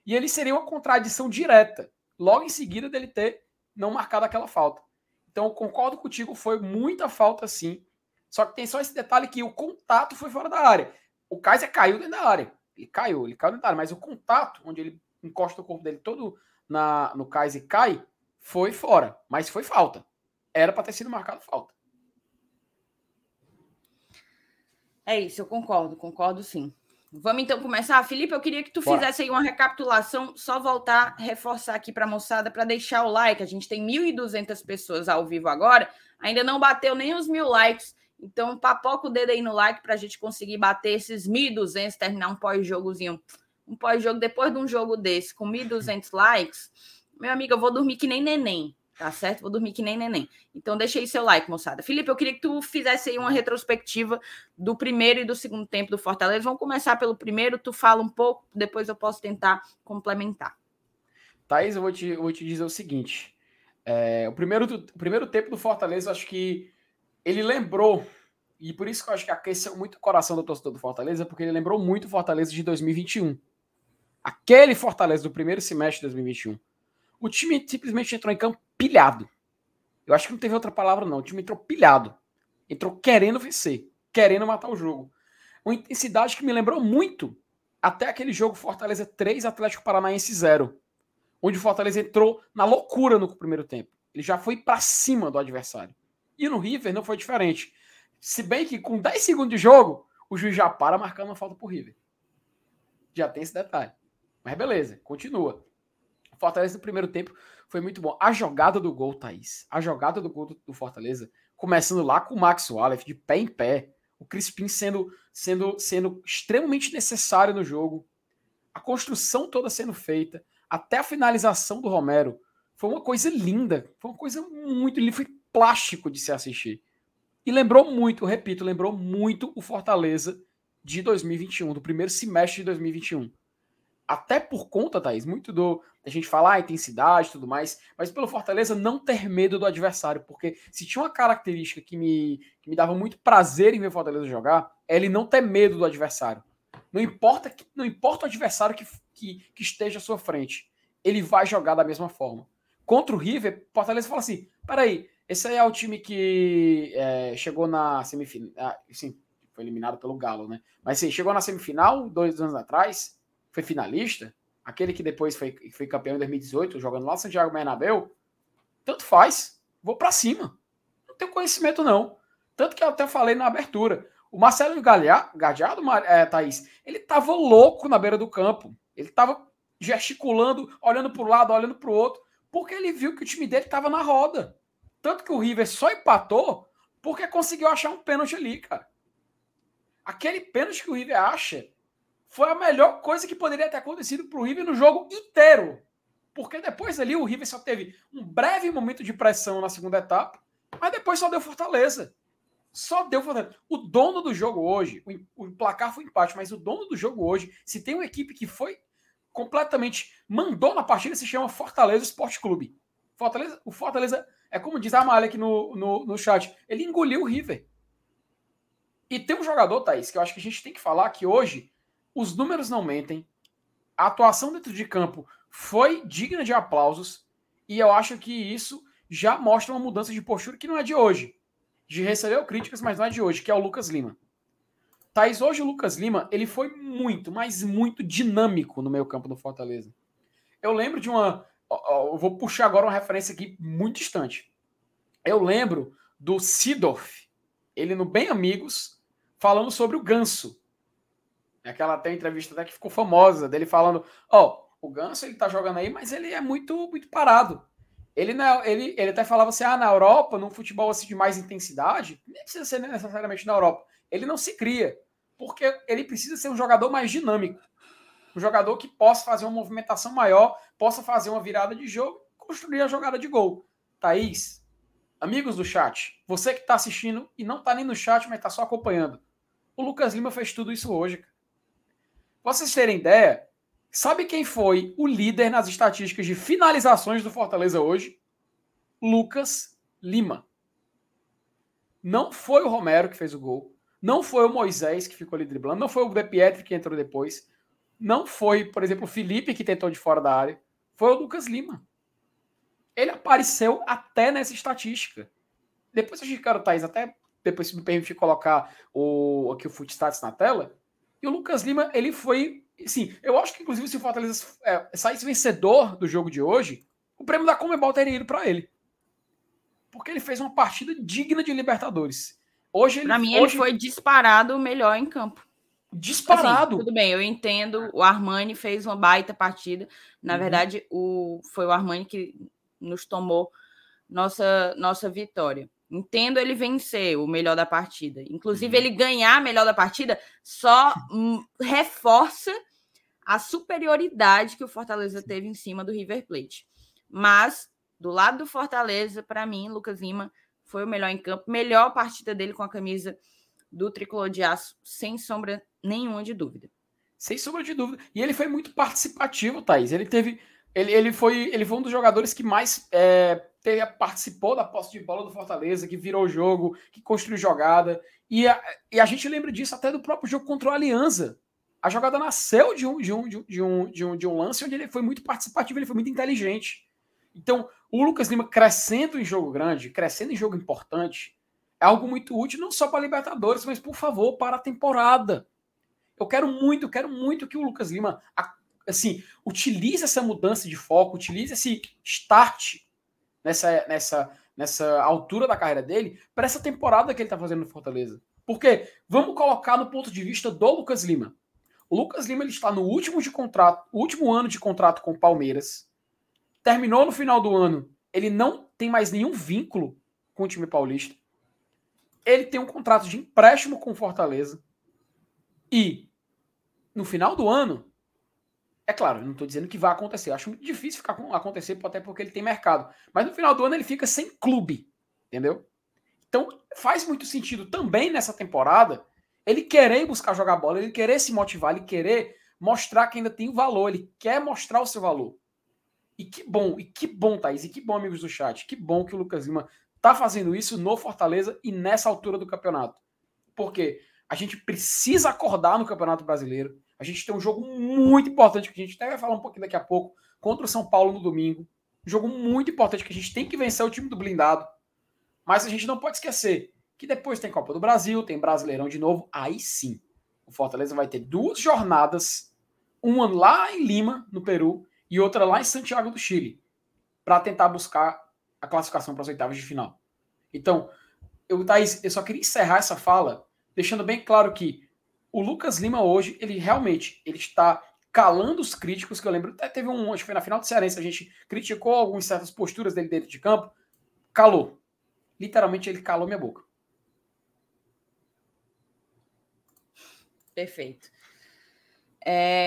E ele seria uma contradição direta, logo em seguida dele ter não marcado aquela falta. Então eu concordo contigo, foi muita falta sim. Só que tem só esse detalhe que o contato foi fora da área. O Kaiser caiu dentro da área. Ele caiu dentro da área, mas o contato, onde ele encosta o corpo dele todo no Kaiser e cai, foi fora, mas foi falta. Era para ter sido marcado falta. É isso, eu concordo sim. Vamos então começar. Felipe, eu queria que tu fizesse aí uma recapitulação, só voltar, reforçar aqui para a moçada, para deixar o like. A gente tem 1.200 pessoas ao vivo agora, ainda não bateu nem os 1.000 likes, então papoca o dedo aí no like para a gente conseguir bater esses 1.200, terminar um pós-jogozinho. Um pós-jogo, depois de um jogo desse, com 1.200 likes... Meu amigo, eu vou dormir que nem neném, tá certo? Vou dormir que nem neném. Então, deixa aí seu like, moçada. Felipe, eu queria que tu fizesse aí uma retrospectiva do primeiro e do segundo tempo do Fortaleza. Vamos começar pelo primeiro, tu fala um pouco, depois eu posso tentar complementar. Thaís, eu vou te dizer o seguinte. O primeiro tempo do Fortaleza, eu acho que ele lembrou, e por isso que eu acho que aqueceu muito o coração do torcedor do Fortaleza, porque ele lembrou muito o Fortaleza de 2021. Aquele Fortaleza do primeiro semestre de 2021. O time simplesmente entrou em campo pilhado. Eu acho que não teve outra palavra, não. O time entrou pilhado. Entrou querendo vencer, querendo matar o jogo. Uma intensidade que me lembrou muito até aquele jogo Fortaleza 3, Atlético Paranaense 0. Onde o Fortaleza entrou na loucura no primeiro tempo. Ele já foi pra cima do adversário. E no River não foi diferente. Se bem que com 10 segundos de jogo, o juiz já para marcando uma falta pro River. Já tem esse detalhe. Mas beleza, continua. Fortaleza no primeiro tempo foi muito bom. A jogada do gol, Thaís. A jogada do gol do Fortaleza, começando lá com o Max Wallace, de pé em pé. O Crispim sendo extremamente necessário no jogo. A construção toda sendo feita. Até a finalização do Romero. Foi uma coisa linda. Foi uma coisa muito linda. Foi plástico de se assistir. E lembrou muito, repito, lembrou muito o Fortaleza de 2021. Do primeiro semestre de 2021. Até por conta, Thaís, muito da gente falar intensidade e tudo mais, mas pelo Fortaleza não ter medo do adversário, porque se tinha uma característica que me dava muito prazer em ver o Fortaleza jogar, é ele não ter medo do adversário. Não importa o adversário que esteja à sua frente, ele vai jogar da mesma forma. Contra o River, o Fortaleza fala assim, peraí, esse aí é o time que chegou na semifinal, sim, foi eliminado pelo Galo, né? Mas sim, chegou na semifinal 2 anos atrás, foi finalista, aquele que depois foi campeão em 2018, jogando lá no Santiago Bernabéu, tanto faz, vou pra cima. Não tenho conhecimento, não. Tanto que eu até falei na abertura. O Marcelo Gallardo, Thaís, ele tava louco na beira do campo. Ele tava gesticulando, olhando pro lado, olhando pro outro, porque ele viu que o time dele tava na roda. Tanto que o River só empatou porque conseguiu achar um pênalti ali, cara. Aquele pênalti que o River acha foi a melhor coisa que poderia ter acontecido para o River no jogo inteiro. Porque depois ali o River só teve um breve momento de pressão na segunda etapa, mas depois só deu Fortaleza. Só deu Fortaleza. O dono do jogo hoje, o placar foi empate, mas o dono do jogo hoje, se tem uma equipe que foi completamente, mandou na partida, se chama Fortaleza Sport Clube. O Fortaleza, é como diz a Amália aqui no chat, ele engoliu o River. E tem um jogador, Thaís, que eu acho que a gente tem que falar que hoje os números não mentem, a atuação dentro de campo foi digna de aplausos e eu acho que isso já mostra uma mudança de postura que não é de hoje. De receber críticas, mas não é de hoje, que é o Lucas Lima. Thaís, hoje o Lucas Lima ele foi muito, mas muito dinâmico no meio campo do Fortaleza. Eu lembro de uma... Eu vou puxar agora uma referência aqui muito distante. eu lembro do Sidorf, ele no Bem Amigos, falando sobre o Ganso. Aquela até entrevista até que ficou famosa, dele falando, o Ganso ele tá jogando aí, mas ele é muito parado. Ele até falava assim, na Europa, num futebol assim de mais intensidade, nem precisa ser necessariamente na Europa, ele não se cria, porque ele precisa ser um jogador mais dinâmico, um jogador que possa fazer uma movimentação maior, possa fazer uma virada de jogo, construir a jogada de gol. Thaís, amigos do chat, você que está assistindo e não está nem no chat, mas está só acompanhando, o Lucas Lima fez tudo isso hoje. Pra vocês terem ideia, sabe quem foi o líder nas estatísticas de finalizações do Fortaleza hoje? Lucas Lima. Não foi o Romero que fez o gol, não foi o Moisés que ficou ali driblando, não foi o De Pietri que entrou depois, não foi, por exemplo, o Felipe que tentou de fora da área, foi o Lucas Lima. Ele apareceu até nessa estatística. Depois vocês ficaram, Thaís, até depois se me permitir colocar aqui o Footstats na tela, e o Lucas Lima, ele foi... Sim, eu acho que, inclusive, se o Fortaleza saísse vencedor do jogo de hoje, o prêmio da CONMEBOL teria ido para ele. Porque ele fez uma partida digna de Libertadores. Para mim, ele foi disparado o melhor em campo. Disparado? Assim, tudo bem, eu entendo. O Armani fez uma baita partida. Na verdade, foi o Armani que nos tomou nossa vitória. Entendo ele vencer o melhor da partida. Inclusive, ele ganhar o melhor da partida só reforça a superioridade que o Fortaleza teve em cima do River Plate. Mas, do lado do Fortaleza, para mim, Lucas Lima foi o melhor em campo. Melhor partida dele com a camisa do Tricolor de Aço, sem sombra nenhuma de dúvida. Sem sombra de dúvida. E ele foi muito participativo, Thaís. Ele foi um dos jogadores que mais... participou da posse de bola do Fortaleza, que virou o jogo, que construiu jogada, e a gente lembra disso até do próprio jogo contra o Alianza. A jogada nasceu de um lance onde ele foi muito participativo, ele foi muito inteligente. Então, o Lucas Lima crescendo em jogo grande, crescendo em jogo importante, é algo muito útil, não só para a Libertadores, mas, por favor, para a temporada. Eu quero muito que o Lucas Lima, assim, utilize essa mudança de foco, utilize esse start nessa altura da carreira dele, para essa temporada que ele está fazendo no Fortaleza. Porque, vamos colocar no ponto de vista do Lucas Lima. O Lucas Lima ele está no último ano de contrato com o Palmeiras. Terminou no final do ano. Ele não tem mais nenhum vínculo com o time paulista. Ele tem um contrato de empréstimo com o Fortaleza. E, no final do ano, é claro, eu não estou dizendo que vai acontecer. Eu acho muito difícil acontecer, até porque ele tem mercado. Mas no final do ano ele fica sem clube, entendeu? Então faz muito sentido também nessa temporada ele querer buscar jogar bola, ele querer se motivar, ele querer mostrar que ainda tem o valor, ele quer mostrar o seu valor. E que bom, Thaís, e que bom, amigos do chat, que bom que o Lucas Lima está fazendo isso no Fortaleza e nessa altura do campeonato. Porque a gente precisa acordar no Campeonato Brasileiro. A gente tem um jogo muito importante, que a gente até vai falar um pouquinho daqui a pouco, contra o São Paulo no domingo. Um jogo muito importante, que a gente tem que vencer o time do blindado. Mas a gente não pode esquecer que depois tem Copa do Brasil, tem Brasileirão de novo. Aí sim, o Fortaleza vai ter 2 jornadas, uma lá em Lima, no Peru, e outra lá em Santiago do Chile, para tentar buscar a classificação para as oitavas de final. Então, Thaís, eu só queria encerrar essa fala, deixando bem claro que o Lucas Lima hoje, ele está calando os críticos, que eu lembro, até teve acho que foi na final do Cearense, a gente criticou algumas certas posturas dele dentro de campo, calou. Literalmente, ele calou minha boca. Perfeito.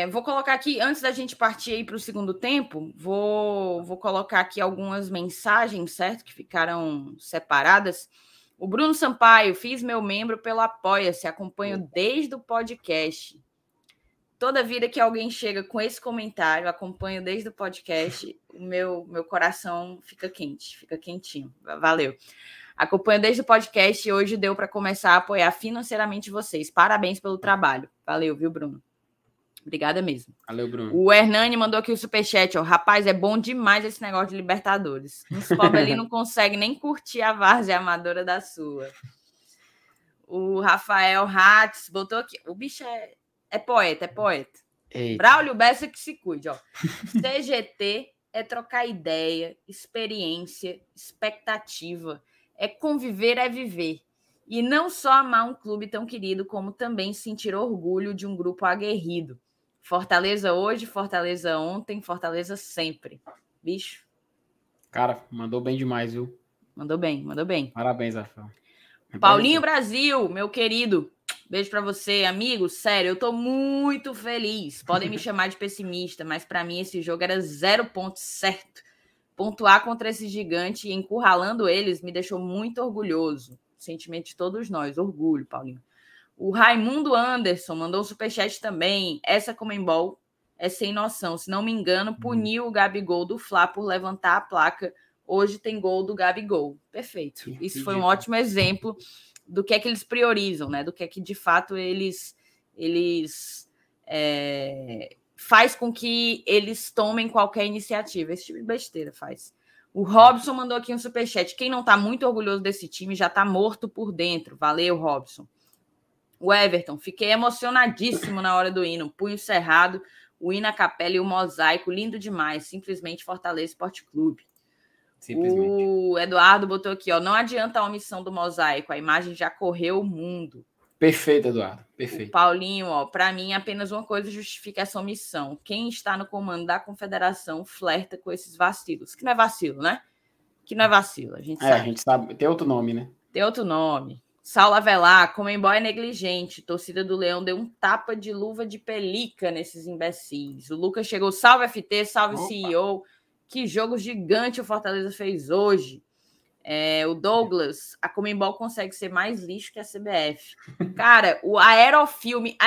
Vou colocar aqui, antes da gente partir aí para o segundo tempo, vou colocar aqui algumas mensagens, certo? Que ficaram separadas. O Bruno Sampaio, fiz meu membro pelo Apoia-se, acompanho desde o podcast. Toda vida que alguém chega com esse comentário, acompanho desde o podcast, o meu coração fica quente, fica quentinho. Valeu. Acompanho desde o podcast e hoje deu para começar a apoiar financeiramente vocês. Parabéns pelo trabalho. Valeu, viu, Bruno? Obrigada mesmo. Valeu, Bruno. O Hernani mandou aqui o superchat, ó. Rapaz, é bom demais esse negócio de Libertadores. Uns pobres ali não conseguem nem curtir a várzea amadora da sua. O Rafael Hatz botou aqui. O bicho é poeta, é poeta. Eita. Braulio Bessa que se cuide, ó. CGT é trocar ideia, experiência, expectativa. É conviver é viver. E não só amar um clube tão querido, como também sentir orgulho de um grupo aguerrido. Fortaleza hoje, Fortaleza ontem, Fortaleza sempre. Bicho. Cara, mandou bem demais, viu? Mandou bem, mandou bem. Parabéns, Rafael. Paulinho Brasil, meu querido. Beijo pra você, amigo. Sério, eu tô muito feliz. Podem me chamar de pessimista, mas pra mim esse jogo era 0 ponto certo. Pontuar contra esse gigante e encurralando eles me deixou muito orgulhoso. Sentimento de todos nós. Orgulho, Paulinho. O Raimundo Anderson mandou um superchat também. Essa CONMEBOL é sem noção. Se não me engano, puniu o Gabigol do Fla por levantar a placa. Hoje tem gol do Gabigol. Perfeito. Isso foi um ótimo exemplo do que é que eles priorizam, né? Do que é que, de fato, eles faz com que eles tomem qualquer iniciativa. Esse tipo de besteira faz. O Robson mandou aqui um superchat. Quem não está muito orgulhoso desse time já está morto por dentro. Valeu, Robson. O Everton. Fiquei emocionadíssimo na hora do hino. Punho cerrado, o hino à capela e o mosaico. Lindo demais. Simplesmente Fortaleza Esporte Clube. Simplesmente. O Eduardo botou aqui, ó. Não adianta a omissão do mosaico. A imagem já correu o mundo. Perfeito, Eduardo. Perfeito. O Paulinho, ó. Para mim, apenas uma coisa justifica essa omissão. Quem está no comando da confederação flerta com esses vacilos. Que não é vacilo, né? Que não é vacilo. A gente sabe. A gente sabe. Tem outro nome, né? Tem outro nome. Saulo Avelar, CONMEBOL é negligente. Torcida do Leão deu um tapa de luva de pelica nesses imbecis. O Lucas chegou, salve FT, salve Opa. CEO. Que jogo gigante o Fortaleza fez hoje. O Douglas, a CONMEBOL consegue ser mais lixo que a CBF. Cara, o Aerofilme,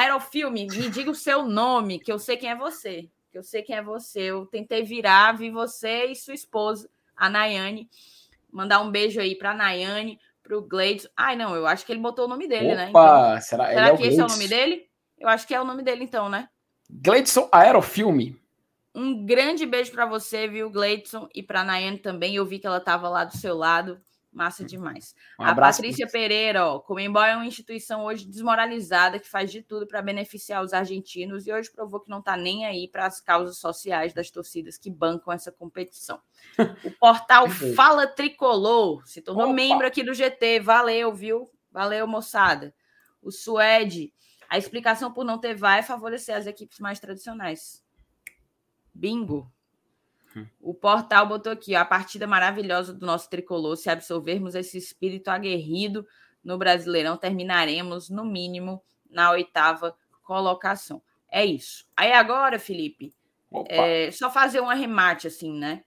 me diga o seu nome, que eu sei quem é você. Que eu sei quem é você. Eu tentei virar, vi você e sua esposa, a Nayane. Mandar um beijo aí pra Nayane. Pro Gleidson. Ai, não, eu acho que ele botou o nome dele, né? Então, será que esse é o nome dele? Eu acho que é o nome dele, então, né? Gleidson Aerofilme. Um grande beijo pra você, viu, Gleidson? E pra Nayane também. Eu vi que ela tava lá do seu lado. Massa demais. Um abraço, Patrícia Pereira, ó. CONMEBOL é uma instituição hoje desmoralizada que faz de tudo pra beneficiar os argentinos e hoje provou que não tá nem aí pras causas sociais das torcidas que bancam essa competição. O portal Fala Tricolor se tornou membro aqui do GT. Valeu, viu? Valeu, moçada. O Suede, a explicação por não ter VAR é favorecer as equipes mais tradicionais. Bingo. O portal botou aqui, ó, a partida maravilhosa do nosso tricolor. Se absorvermos esse espírito aguerrido no Brasileirão, terminaremos, no mínimo, na 8ª colocação. É isso. Aí agora, Felipe, só fazer um arremate, assim, né?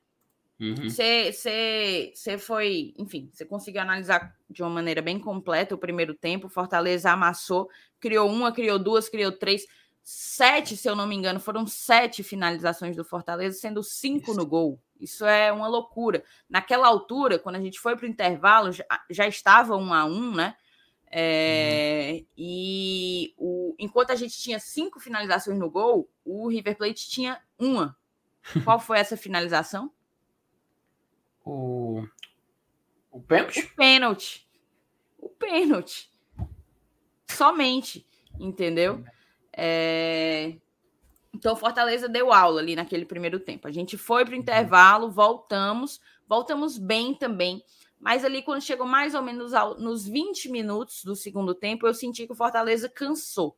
Você foi, enfim, você conseguiu analisar de uma maneira bem completa o primeiro tempo. Fortaleza amassou, criou uma, criou duas, criou três. 7, se eu não me engano, foram 7 finalizações do Fortaleza, sendo 5 no gol. Isso é uma loucura. Naquela altura, quando a gente foi para o intervalo, já estava 1-1, né? E enquanto a gente tinha 5 finalizações no gol, o River Plate tinha uma. Qual foi essa finalização? O pênalti? O pênalti. Somente, entendeu? Então, Fortaleza deu aula ali naquele primeiro tempo. A gente foi para o intervalo, voltamos bem também. Mas ali, quando chegou mais ou menos nos 20 minutos do segundo tempo, eu senti que o Fortaleza cansou.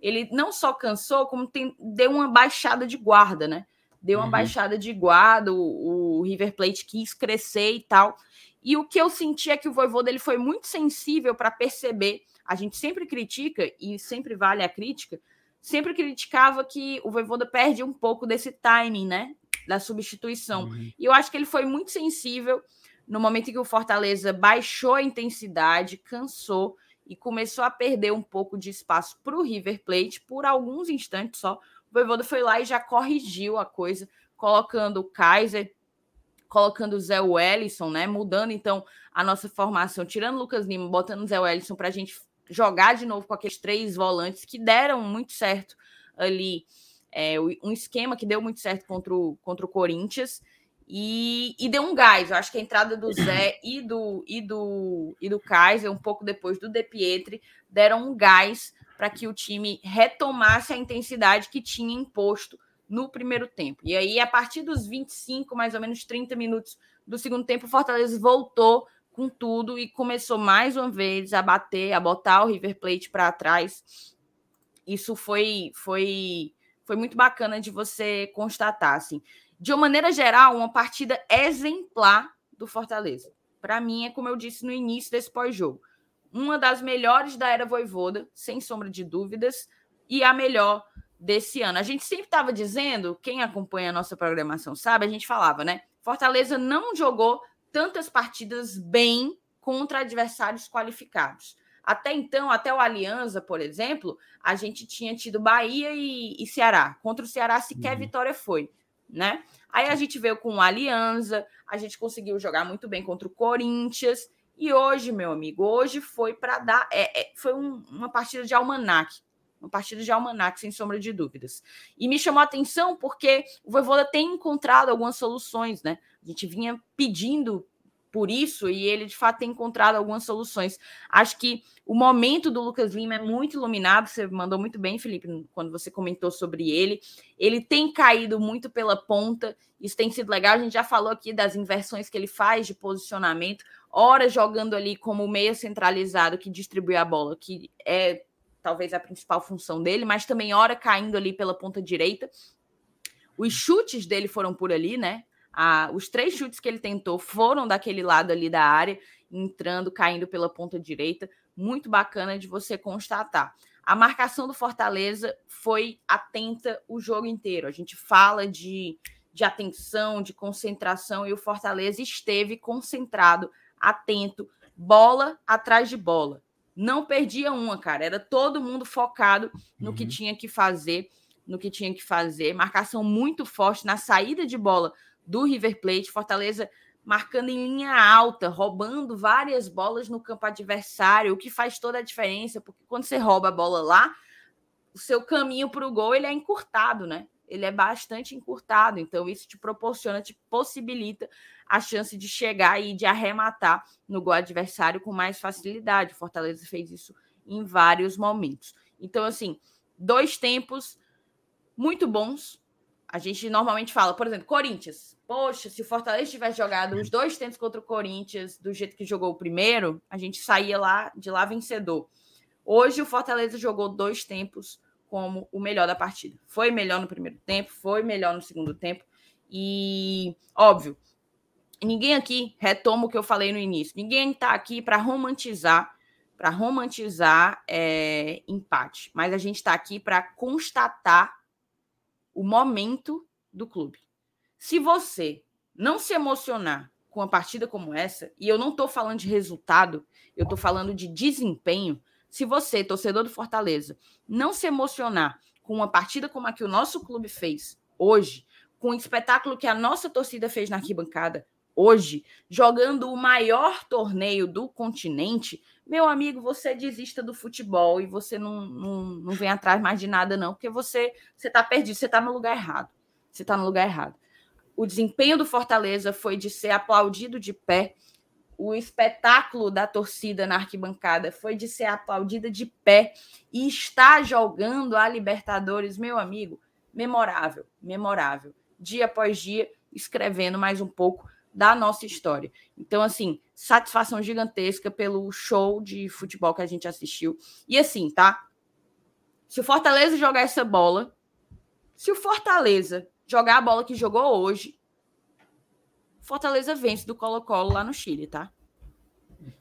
Ele não só cansou, como deu uma baixada de guarda, né? Deu uma baixada de guarda, o River Plate quis crescer e tal. E o que eu senti é que o Vojvoda foi muito sensível para perceber. A gente sempre critica, e sempre vale a crítica, sempre criticava que o Vojvoda perde um pouco desse timing, né? Da substituição. E eu acho que ele foi muito sensível no momento em que o Fortaleza baixou a intensidade, cansou e começou a perder um pouco de espaço para o River Plate. Por alguns instantes só, o Vojvoda foi lá e já corrigiu a coisa, colocando o Kaiser, colocando o Zé Wellison, né? Mudando, então, a nossa formação, tirando o Lucas Lima, botando o Zé Wellison para a gente jogar de novo com aqueles 3 volantes que deram muito certo ali, um esquema que deu muito certo contra o Corinthians e deu um gás. Eu acho que a entrada do Zé e do Kaiser, um pouco depois do De Pietri, deram um gás para que o time retomasse a intensidade que tinha imposto no primeiro tempo. E aí, a partir dos 25, mais ou menos 30 minutos do segundo tempo, o Fortaleza voltou com tudo e começou mais uma vez a bater, a botar o River Plate para trás. Isso foi muito bacana de você constatar, assim. De uma maneira geral, uma partida exemplar do Fortaleza. Para mim, é como eu disse no início desse pós-jogo, uma das melhores da era Vojvoda, sem sombra de dúvidas, e a melhor desse ano. A gente sempre estava dizendo, quem acompanha a nossa programação sabe, a gente falava, né? Fortaleza não jogou tantas partidas bem contra adversários qualificados. Até então, até o Alianza, por exemplo, a gente tinha tido Bahia e Ceará. Contra o Ceará, sequer vitória foi, né? Aí a gente veio com o Alianza, a gente conseguiu jogar muito bem contra o Corinthians. E hoje, meu amigo, hoje foi para dar... Foi uma partida de almanaque. Uma partida de almanaque, sem sombra de dúvidas. E me chamou a atenção porque o Vojvoda tem encontrado algumas soluções, né? A gente vinha pedindo por isso e ele, de fato, tem encontrado algumas soluções. Acho que o momento do Lucas Lima é muito iluminado. Você mandou muito bem, Felipe, quando você comentou sobre ele. Ele tem caído muito pela ponta. Isso tem sido legal. A gente já falou aqui das inversões que ele faz de posicionamento. Ora jogando ali como meia centralizado que distribui a bola, que é talvez a principal função dele, mas também ora caindo ali pela ponta direita. Os chutes dele foram por ali, né? Os 3 chutes que ele tentou foram daquele lado ali da área, entrando, caindo pela ponta direita. Muito bacana de você constatar. A marcação do Fortaleza foi atenta o jogo inteiro. A gente fala de atenção, de concentração, e o Fortaleza esteve concentrado, atento, bola atrás de bola. Não perdia uma, cara. Era todo mundo focado no que tinha que fazer, Marcação muito forte na saída de bola do River Plate. Fortaleza marcando em linha alta, roubando várias bolas no campo adversário, o que faz toda a diferença, porque quando você rouba a bola lá, o seu caminho para o gol ele é encurtado, né? Ele é bastante encurtado, então isso te proporciona, te possibilita a chance de chegar e de arrematar no gol adversário com mais facilidade. O Fortaleza fez isso em vários momentos. Então, assim, 2 tempos muito bons. A gente normalmente fala, por exemplo, Corinthians. Poxa, se o Fortaleza tivesse jogado os 2 tempos contra o Corinthians do jeito que jogou o primeiro, a gente saía lá de lá vencedor. Hoje o Fortaleza jogou 2 tempos como o melhor da partida. Foi melhor no primeiro tempo, foi melhor no segundo tempo. E, óbvio, ninguém aqui, retoma o que eu falei no início, ninguém está aqui para romantizar empate. Mas a gente está aqui para constatar o momento do clube. Se você não se emocionar com uma partida como essa, e eu não estou falando de resultado, eu estou falando de desempenho. Se você, torcedor do Fortaleza, não se emocionar com uma partida como a que o nosso clube fez hoje, com o espetáculo que a nossa torcida fez na arquibancada hoje, jogando o maior torneio do continente, meu amigo, você desista do futebol e você não vem atrás mais de nada não, porque você está perdido, você está no lugar errado. Você está no lugar errado. O desempenho do Fortaleza foi de ser aplaudido de pé. O espetáculo da torcida na arquibancada foi de ser aplaudida de pé e está jogando a Libertadores, meu amigo, memorável, memorável. Dia após dia, escrevendo mais um pouco da nossa história. Então, assim, satisfação gigantesca pelo show de futebol que a gente assistiu. E assim, tá? Se o Fortaleza jogar essa bola, se o Fortaleza jogar a bola que jogou hoje, Fortaleza vence do Colo-Colo lá no Chile, tá?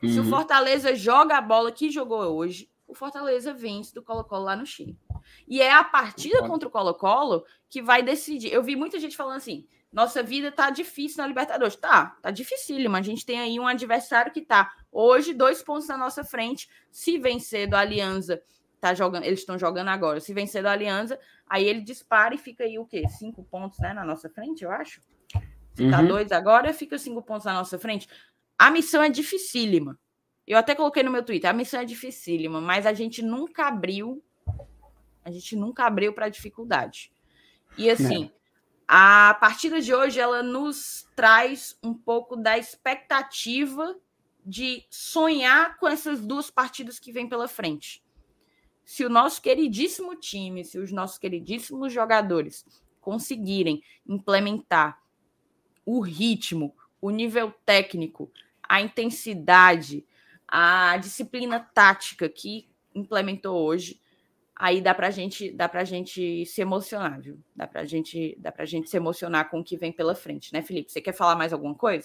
Uhum. Se o Fortaleza joga a bola que jogou hoje, o Fortaleza vence do Colo-Colo lá no Chile. E é a partida contra o Colo-Colo que vai decidir. Eu vi muita gente falando assim, nossa vida tá difícil na Libertadores. Tá dificílimo. A gente tem aí um adversário que tá hoje 2 pontos na nossa frente. Se vencer do Alianza, eles estão jogando agora. Se vencer do Alianza, aí ele dispara e fica aí o quê? 5 pontos, né, na nossa frente, eu acho. Se tá 2 agora, fica 5 pontos na nossa frente. A missão é dificílima. Eu até coloquei no meu Twitter, a missão é dificílima, mas a gente nunca abriu para dificuldade. E assim, a partida de hoje, ela nos traz um pouco da expectativa de sonhar com essas 2 partidas que vêm pela frente. Se o nosso queridíssimo time, se os nossos queridíssimos jogadores conseguirem implementar o ritmo, o nível técnico, a intensidade, a disciplina tática que implementou hoje, aí dá pra gente se emocionar, viu? Dá pra gente se emocionar com o que vem pela frente, né, Felipe? Você quer falar mais alguma coisa?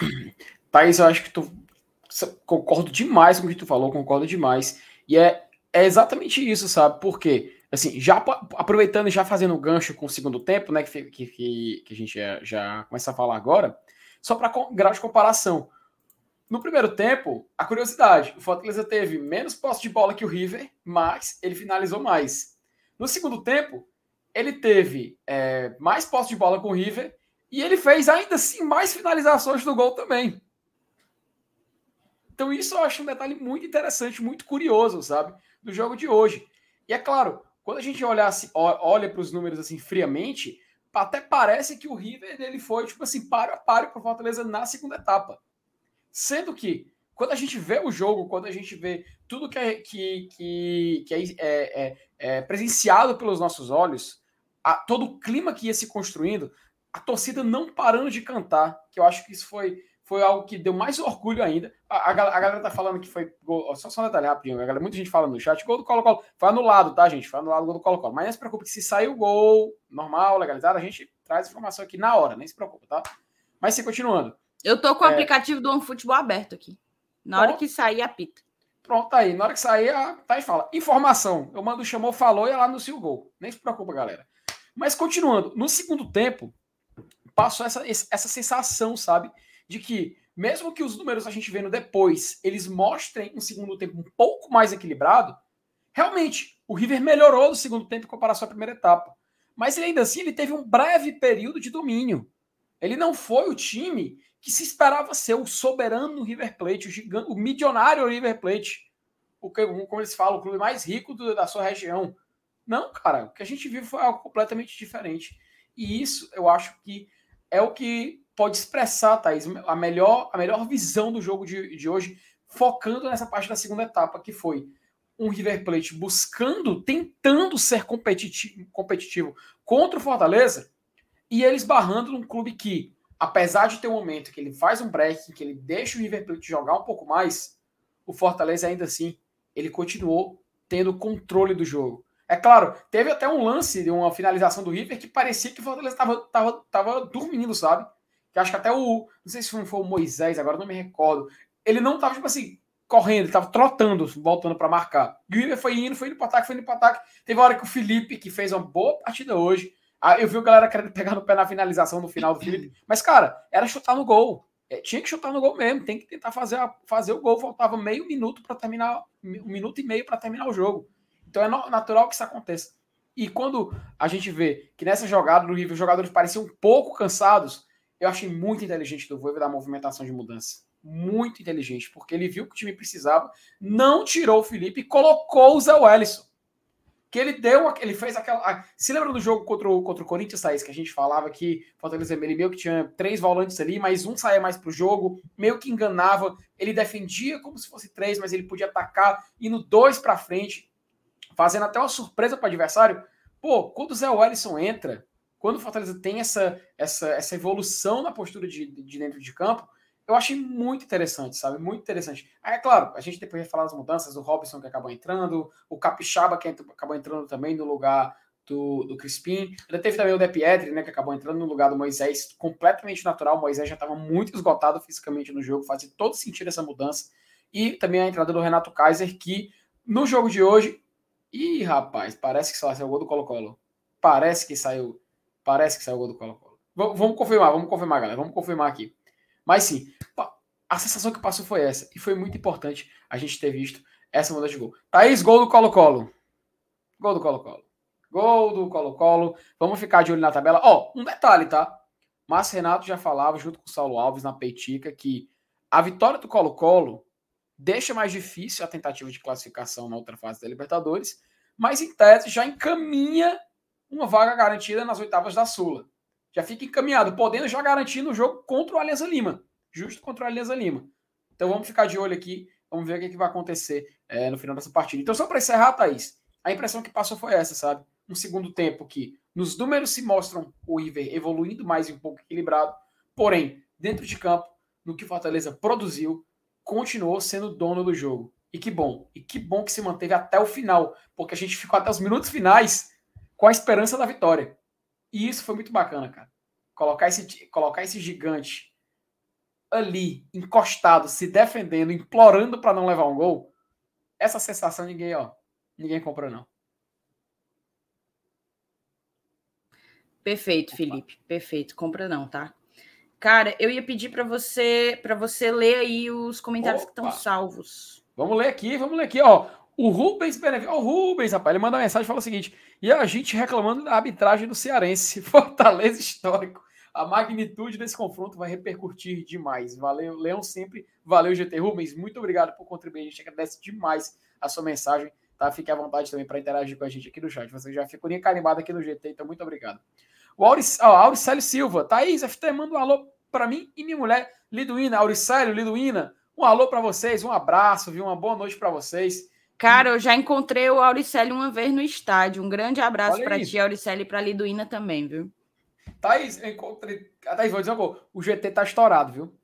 Thaís, eu acho que tu... Concordo demais com o que tu falou, concordo demais. E é exatamente isso, sabe? Porque, assim, já aproveitando e já fazendo o gancho com o segundo tempo, né, que a gente já começa a falar agora, só para grau de comparação. No primeiro tempo, a curiosidade, o Fortaleza teve menos posse de bola que o River, mas ele finalizou mais. No segundo tempo, ele teve mais posse de bola com o River e ele fez, ainda assim, mais finalizações do gol também. Então isso eu acho um detalhe muito interessante, muito curioso, sabe, do jogo de hoje. E é claro, quando a gente olha para os números assim friamente, até parece que o River ele foi tipo assim, paro a paro para o Fortaleza na segunda etapa. Sendo que, quando a gente vê o jogo, quando a gente vê tudo que é presenciado pelos nossos olhos, todo o clima que ia se construindo, a torcida não parando de cantar, que eu acho que isso foi algo que deu mais orgulho ainda. A galera tá falando que foi gol, só um detalhe rapidinho, a galera, muita gente falando no chat, gol do Colo-Colo, foi anulado, tá, gente? Foi anulado o gol do Colo-Colo, mas não se preocupe que se sair o gol normal, legalizado, a gente traz informação aqui na hora, nem se preocupa, tá? Mas se continuando. Eu tô com o aplicativo do OneFootball aberto aqui. Na hora que sair, apita. Pronto, tá aí. Na hora que sair, tá aí fala. Informação. Eu mando, chamou, falou e ela anuncia o gol. Nem se preocupa, galera. Mas continuando. No segundo tempo, passou essa sensação, sabe? De que, mesmo que os números a gente vendo depois, eles mostrem um segundo tempo um pouco mais equilibrado, realmente, o River melhorou no segundo tempo em comparação à primeira etapa. Mas ainda assim, ele teve um breve período de domínio. Ele não foi o time que se esperava ser o soberano River Plate, o gigante, o milionário River Plate, como eles falam, o clube mais rico da sua região. Não, cara, o que a gente viu foi algo completamente diferente. E isso, eu acho que é o que pode expressar, Thaís, a melhor visão do jogo de hoje, focando nessa parte da segunda etapa, que foi um River Plate tentando ser competitivo contra o Fortaleza, e ele esbarrando num clube que, apesar de ter um momento que ele faz um break, que ele deixa o River Plate jogar um pouco mais, o Fortaleza ainda assim, ele continuou tendo controle do jogo. É claro, teve até um lance de uma finalização do River que parecia que o Fortaleza estava dormindo, sabe? Que acho que até não sei se foi o Moisés, agora não me recordo. Ele não estava, tipo assim, correndo, ele estava trotando, voltando para marcar. E o River foi indo para o ataque. Teve uma hora que o Felipe, que fez uma boa partida hoje, eu vi a galera querendo pegar no pé na finalização no final do Felipe. Mas, cara, era chutar no gol. Tinha que chutar no gol mesmo. Tem que tentar fazer o gol. Faltava meio minuto para terminar, um minuto e meio para terminar o jogo. Então é natural que isso aconteça. E quando a gente vê que nessa jogada do River os jogadores pareciam um pouco cansados, eu achei muito inteligente do Vojvoda da movimentação de mudança. Muito inteligente. Porque ele viu que o time precisava, não tirou o Felipe e colocou o Zé Wellison. Que ele fez aquela... Se lembra do jogo contra o Corinthians, Thaís, que a gente falava que o Fortaleza ele meio que tinha três volantes ali, mas um saía mais pro jogo, meio que enganava, ele defendia como se fosse três, mas ele podia atacar, indo dois pra frente, fazendo até uma surpresa pro adversário. Pô, quando o Zé Wellison entra, quando o Fortaleza tem essa evolução na postura de dentro de campo, eu achei muito interessante, sabe? Muito interessante. É claro, a gente depois vai falar das mudanças, o Robson que acabou entrando, o Capixaba que acabou entrando também no lugar do Crispim. Ainda teve também o De Pietri, né, que acabou entrando no lugar do Moisés, completamente natural. O Moisés já estava muito esgotado fisicamente no jogo, fazia todo sentido essa mudança. E também a entrada do Renato Kaiser, que no jogo de hoje... Ih, rapaz, parece que saiu o gol do Colo-Colo. Parece que saiu o gol do Colo-Colo. Vamos confirmar, galera. Vamos confirmar aqui. Mas sim, a sensação que passou foi essa. E foi muito importante a gente ter visto essa mudança de gol. Thaís, gol do Colo-Colo. Vamos ficar de olho na tabela. Um detalhe, tá? Márcio Renato já falava, junto com o Saulo Alves, na Peitica, que a vitória do Colo-Colo deixa mais difícil a tentativa de classificação na outra fase da Libertadores, mas em tese já encaminha uma vaga garantida nas oitavas da Sula. Já fica encaminhado, podendo já garantir no jogo contra o Alianza Lima. Justo contra o Alianza Lima. Então vamos ficar de olho aqui, vamos ver o que vai acontecer no final dessa partida. Então só para encerrar, Thaís, a impressão que passou foi essa, sabe? Um segundo tempo que nos números se mostram o River evoluindo mais e um pouco equilibrado, porém, dentro de campo, no que o Fortaleza produziu, continuou sendo dono do jogo. E que bom que se manteve até o final, porque a gente ficou até os minutos finais com a esperança da vitória. E isso foi muito bacana, cara. Colocar esse gigante ali, encostado, se defendendo, implorando para não levar um gol, essa sensação ninguém compra, não. Perfeito, Felipe. Perfeito. Compra não, tá? Cara, eu ia pedir para você ler aí os comentários que estão salvos. Vamos ler aqui, ó. O Rubens Benevides. Ó, o Rubens, rapaz, ele manda uma mensagem e fala o seguinte: e a gente reclamando da arbitragem do Cearense. Fortaleza histórico. A magnitude desse confronto vai repercutir demais. Valeu, Leão, sempre. Valeu, GT Rubens. Muito obrigado por contribuir. A gente agradece demais a sua mensagem. Tá? Fique à vontade também para interagir com a gente aqui no chat. Você já ficou carimbado aqui no GT, então muito obrigado. O Auricélio Silva. Thaís, FT, manda um alô para mim e minha mulher, Liduína. Auricélio, Liduína, um alô para vocês, um abraço, viu? Uma boa noite para vocês. Cara, eu já encontrei o Auricélio uma vez no estádio. Um grande abraço para ti, Auricélio, e para Liduína também, viu? Thaís, eu encontrei... Thaís, vou dizer uma coisa. O GT tá estourado, viu?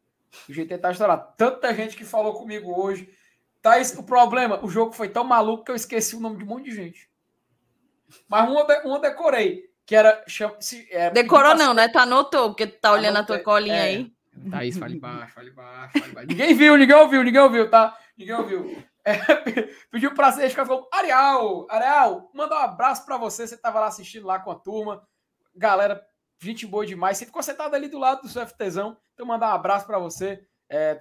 O GT tá estourado. Tanta gente que falou comigo hoje. Thaís, o problema, o jogo foi tão maluco que eu esqueci o nome de um monte de gente. Mas uma decorei. Que era... Decorou não, né? Tu anotou, porque tu tá olhando a tua colinha aí. Thaís, fala embaixo. Ninguém ouviu, tá? Ninguém ouviu. Pediu pra vocês, falou, Ariel, manda um abraço pra você. Você tava lá assistindo lá com a turma. Galera, gente boa demais. Você ficou sentado ali do lado do seu FTzão. Então, mandar um abraço pra você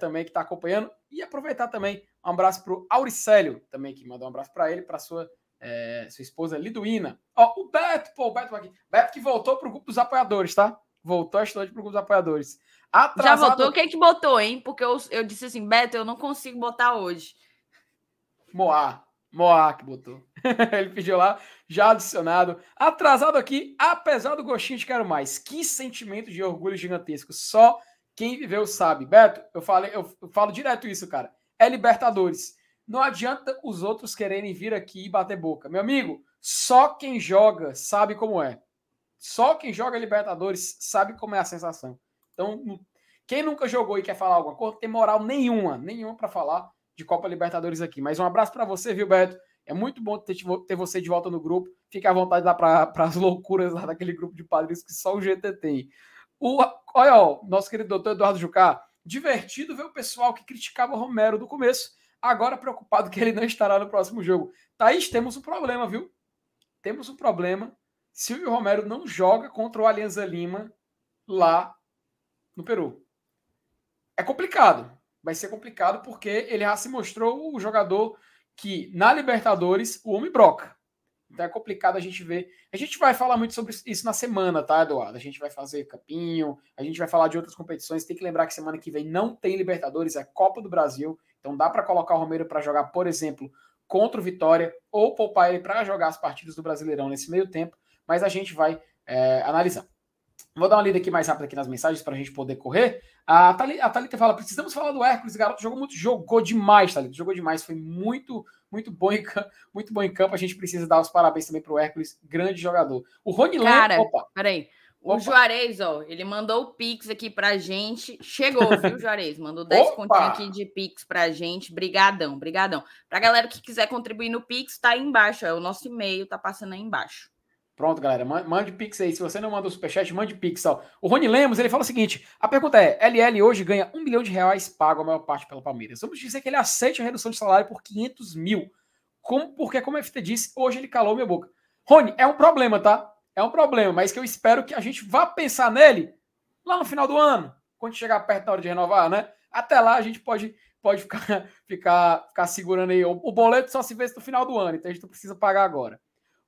também que tá acompanhando. E aproveitar também um abraço pro Auricélio também, que mandou um abraço pra ele, pra sua esposa Liduína. Ó, o Beto, o Beto aqui. Beto que voltou pro grupo dos apoiadores, tá? Voltou a estudante pro grupo dos apoiadores. Atrasado... Já voltou? Quem que botou, hein? Porque eu disse assim, Beto, eu não consigo botar hoje. Moá que botou. Ele pediu lá, já adicionado. Atrasado aqui, apesar do gostinho de quero mais. Que sentimento de orgulho gigantesco. Só quem viveu sabe. Beto, eu falo direto isso, cara. É Libertadores. Não adianta os outros quererem vir aqui e bater boca. Meu amigo, só quem joga sabe como é. Só quem joga Libertadores sabe como é a sensação. Então, quem nunca jogou e quer falar alguma coisa, não tem moral nenhuma para falar de Copa Libertadores aqui. Mas um abraço para você, viu, Beto? É muito bom ter você de volta no grupo. Fica à vontade lá para as loucuras lá daquele grupo de padrinhos que só o GT tem. Olha, nosso querido doutor Eduardo Jucá, divertido ver o pessoal que criticava o Romero do começo, agora preocupado que ele não estará no próximo jogo. Thaís, temos um problema, viu? Temos um problema. Silvio Romero não joga contra o Alianza Lima lá no Peru. É complicado. Vai ser complicado porque ele já se mostrou o jogador que, na Libertadores, o homem broca. Então é complicado a gente ver. A gente vai falar muito sobre isso na semana, tá, Eduardo? A gente vai fazer campinho, a gente vai falar de outras competições. Tem que lembrar que semana que vem não tem Libertadores, é Copa do Brasil. Então dá para colocar o Romero para jogar, por exemplo, contra o Vitória, ou poupar ele para jogar as partidas do Brasileirão nesse meio tempo. Mas a gente vai analisar. Vou dar uma lida aqui mais rápida aqui nas mensagens para a gente poder correr. A Thalita fala, precisamos falar do Hércules, garoto, jogou demais, Thalita, foi muito bom em campo, a gente precisa dar os parabéns também pro Hércules, grande jogador. O Rony Cara, peraí, o Juarez, ó, ele mandou o Pix aqui pra gente, chegou, viu, Juarez, mandou 10 continhos aqui de Pix pra gente, brigadão. Pra galera que quiser contribuir no Pix, tá aí embaixo, ó, o nosso e-mail tá passando aí embaixo. Pronto, galera, mande Pix aí. Se você não manda o superchat, mande Pix. Ó. O Rony Lemos, ele fala o seguinte, a pergunta é, LL hoje ganha R$1 milhão pago a maior parte pelo Palmeiras. Vamos dizer que ele aceite a redução de salário por 500 mil. Porque, como a FT disse, hoje ele calou minha boca. Rony, é um problema, tá? É um problema, mas que eu espero que a gente vá pensar nele lá no final do ano, quando chegar perto da hora de renovar, né? Até lá a gente pode ficar segurando aí. O boleto só se vê no final do ano, então a gente não precisa pagar agora.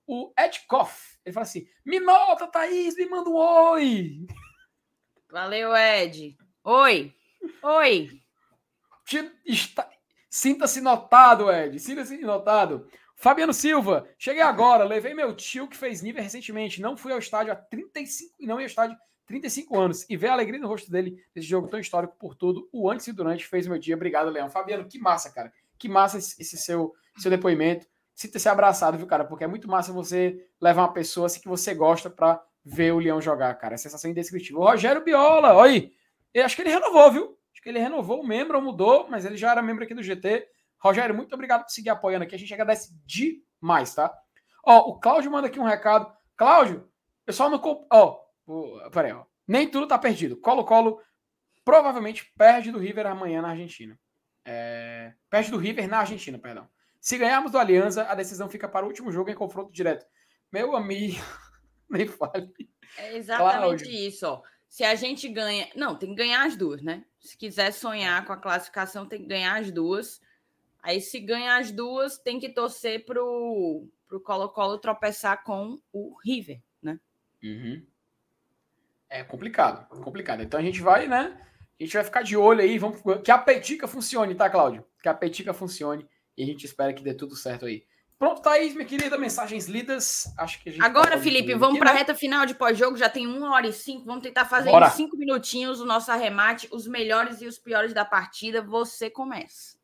O Edkoff, ele fala assim, me nota, Thaís, me manda um oi. Valeu, Ed. Oi. Sinta-se notado, Ed. Sinta-se notado. Fabiano Silva, cheguei agora, levei meu tio que fez nível recentemente, não fui ao estádio há 35 anos, e ver a alegria no rosto dele nesse jogo tão histórico por tudo, o antes e durante fez meu dia. Obrigado, Leão. Fabiano, que massa, cara. Que massa esse seu depoimento. Sinta-se abraçado, viu, cara? Porque é muito massa você levar uma pessoa assim que você gosta pra ver o Leão jogar, cara. É sensação indescritível. O Rogério Biola, olha aí. Eu acho que ele renovou, viu? Acho que ele renovou o membro, mudou, mas ele já era membro aqui do GT. Rogério, muito obrigado por seguir apoiando aqui. A gente agradece demais, tá? Ó, o Cláudio manda aqui um recado. Cláudio, pessoal não... Peraí. Nem tudo tá perdido. Colo-Colo provavelmente perde do River amanhã na Argentina. Perde do River na Argentina, perdão. Se ganharmos do Alianza, a decisão fica para o último jogo em confronto direto. Meu amigo, nem fale. É exatamente isso, ó. Se a gente ganha... Não, tem que ganhar as duas, né? Se quiser sonhar com a classificação, tem que ganhar as duas. Aí, se ganhar as duas, tem que torcer pro Colo-Colo tropeçar com o River, né? Uhum. É complicado. Então, a gente vai, né? A gente vai ficar de olho aí. Vamos... Que a petica funcione, tá, Cláudio? Que a petica funcione. E a gente espera que dê tudo certo aí. Pronto, Thaís, minha querida, mensagens lidas. Acho que a gente agora, Felipe, vamos para a reta final de pós-jogo. Já tem 1h05. Vamos tentar fazer em 5 minutinhos o nosso arremate. Os melhores e os piores da partida. Você começa.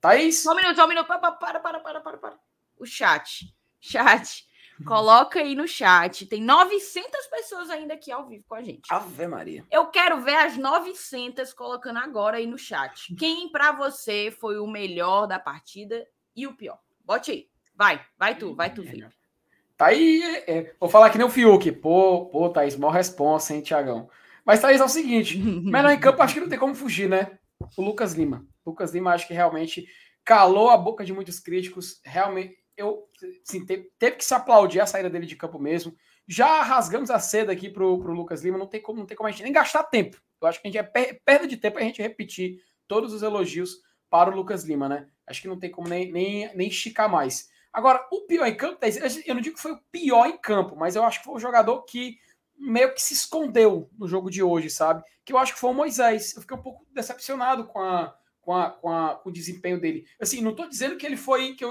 Thaís? Só um minuto. Para. O chat. Coloca aí no chat. Tem 900 pessoas ainda aqui ao vivo com a gente. Ave Maria. Eu quero ver as 900 colocando agora aí no chat. Quem para você foi o melhor da partida e o pior? Bote aí. Vai tu, Felipe. Tá aí. Vou falar que nem o Fiuk. Pô, Thaís, mó responsa, hein, Tiagão? Mas, Thaís, é o seguinte. Melhor em campo, acho que não tem como fugir, né? O Lucas Lima. Acho que realmente calou a boca de muitos críticos. Realmente, teve que se aplaudir a saída dele de campo mesmo. Já rasgamos a seda aqui pro Lucas Lima. Não tem como a gente nem gastar tempo. Eu acho que a gente perda de tempo a gente repetir todos os elogios para o Lucas Lima, né? Acho que não tem como nem esticar mais. Agora, o pior em campo, eu não digo que foi o pior em campo, mas eu acho que foi um jogador que meio que se escondeu no jogo de hoje, sabe? Que eu acho que foi o Moisés. Eu fiquei um pouco decepcionado com o desempenho dele. Assim, não tô dizendo que ele foi... Que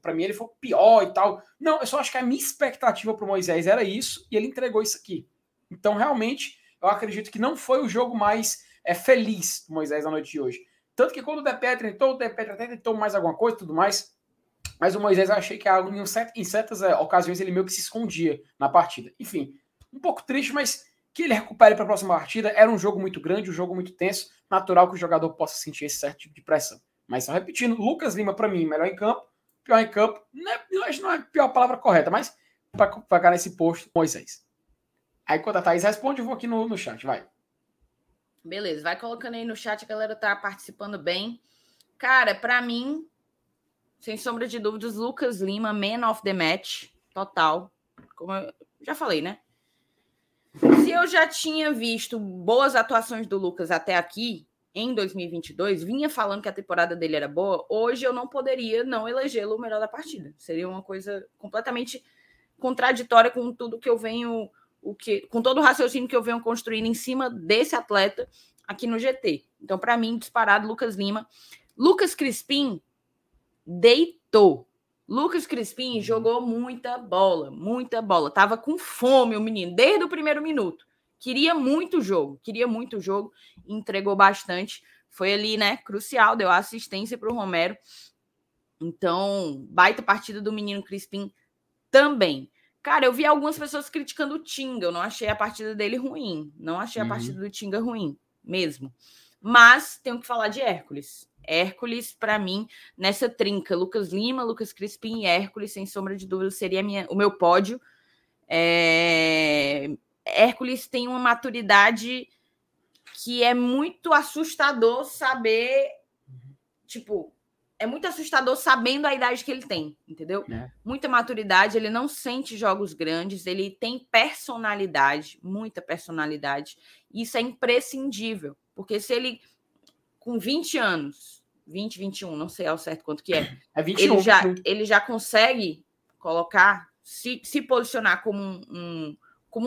pra mim ele foi pior e tal. Não, eu só acho que a minha expectativa pro Moisés era isso e ele entregou isso aqui. Então, realmente, eu acredito que não foi o jogo mais feliz do Moisés na noite de hoje. Tanto que quando o De Petre entrou, o De Petre até tentou mais alguma coisa e tudo mais, mas o Moisés eu achei que em certas ocasiões ele meio que se escondia na partida. Enfim, um pouco triste, mas que ele recupere para a próxima partida. Era um jogo muito grande, um jogo muito tenso. Natural que o jogador possa sentir esse certo tipo de pressão. Mas só repetindo, Lucas Lima, para mim, melhor em campo, pior em campo. Não é a pior palavra correta, mas para pagar nesse posto, Moisés. Aí quando a Thaís responde, eu vou aqui no chat, vai. Beleza, vai colocando aí no chat, a galera tá participando bem. Cara, para mim, sem sombra de dúvidas, Lucas Lima, man of the match, total. Como eu já falei, né? Se eu já tinha visto boas atuações do Lucas até aqui, em 2022, vinha falando que a temporada dele era boa, hoje eu não poderia não elegê-lo o melhor da partida. Seria uma coisa completamente contraditória com tudo que eu venho... com todo o raciocínio que eu venho construindo em cima desse atleta aqui no GT. Então, para mim, disparado, Lucas Lima. Lucas Crispim deitou. Lucas Crispim jogou muita bola. Tava com fome o menino, desde o primeiro minuto. Queria muito o jogo, entregou bastante. Foi ali, né, crucial, deu assistência pro Romero. Então, baita partida do menino Crispim também. Cara, eu vi algumas pessoas criticando o Tinga, eu não achei a partida dele ruim. Não achei a partida do Tinga ruim, mesmo. Mas tenho que falar de Hércules. Hércules, para mim, nessa trinca, Lucas Lima, Lucas Crispim e Hércules, sem sombra de dúvida, seria o meu pódio. Hércules tem uma maturidade que é muito assustador saber, sabendo a idade que ele tem, entendeu? É. Muita maturidade, ele não sente jogos grandes, ele tem personalidade, muita personalidade. Isso é imprescindível, porque se ele... com 20 anos, 20, 21, não sei ao certo quanto que é. É 21. Ele já consegue colocar, se posicionar como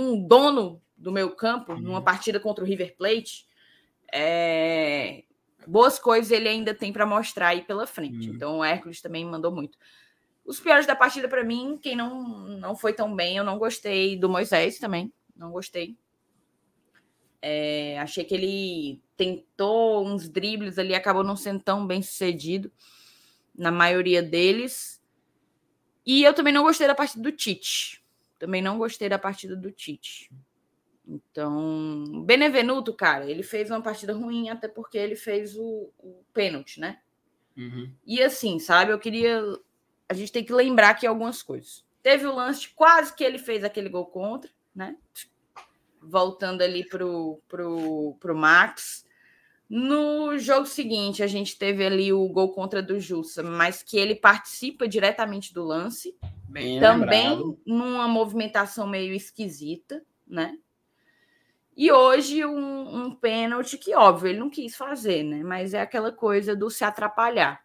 um dono do meio campo numa partida contra o River Plate. Boas coisas ele ainda tem para mostrar aí pela frente. Então o Hércules também mandou muito. Os piores da partida para mim, quem não foi tão bem, eu não gostei do Moisés também. Não gostei. Achei que ele tentou uns dribles ali, acabou não sendo tão bem sucedido na maioria deles. E eu também não gostei da partida do Tite. Então, Benevenuto, cara, ele fez uma partida ruim, até porque ele fez o pênalti, né? Uhum. E assim, sabe, eu queria... A gente tem que lembrar aqui algumas coisas. Teve o lance, quase que ele fez aquele gol contra, né? Voltando ali pro Max. No jogo seguinte, a gente teve ali o gol contra do Jussa, mas que ele participa diretamente do lance. Bem também lembrado. Numa movimentação meio esquisita, né? E hoje um pênalti que, óbvio, ele não quis fazer, né? Mas é aquela coisa do se atrapalhar.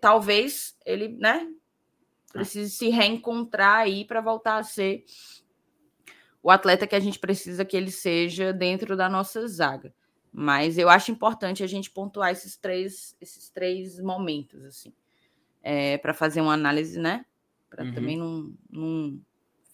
Talvez ele, né, precise se reencontrar aí para voltar a ser o atleta que a gente precisa que ele seja dentro da nossa zaga. Mas eu acho importante a gente pontuar esses três momentos, assim, para fazer uma análise, né? Para também não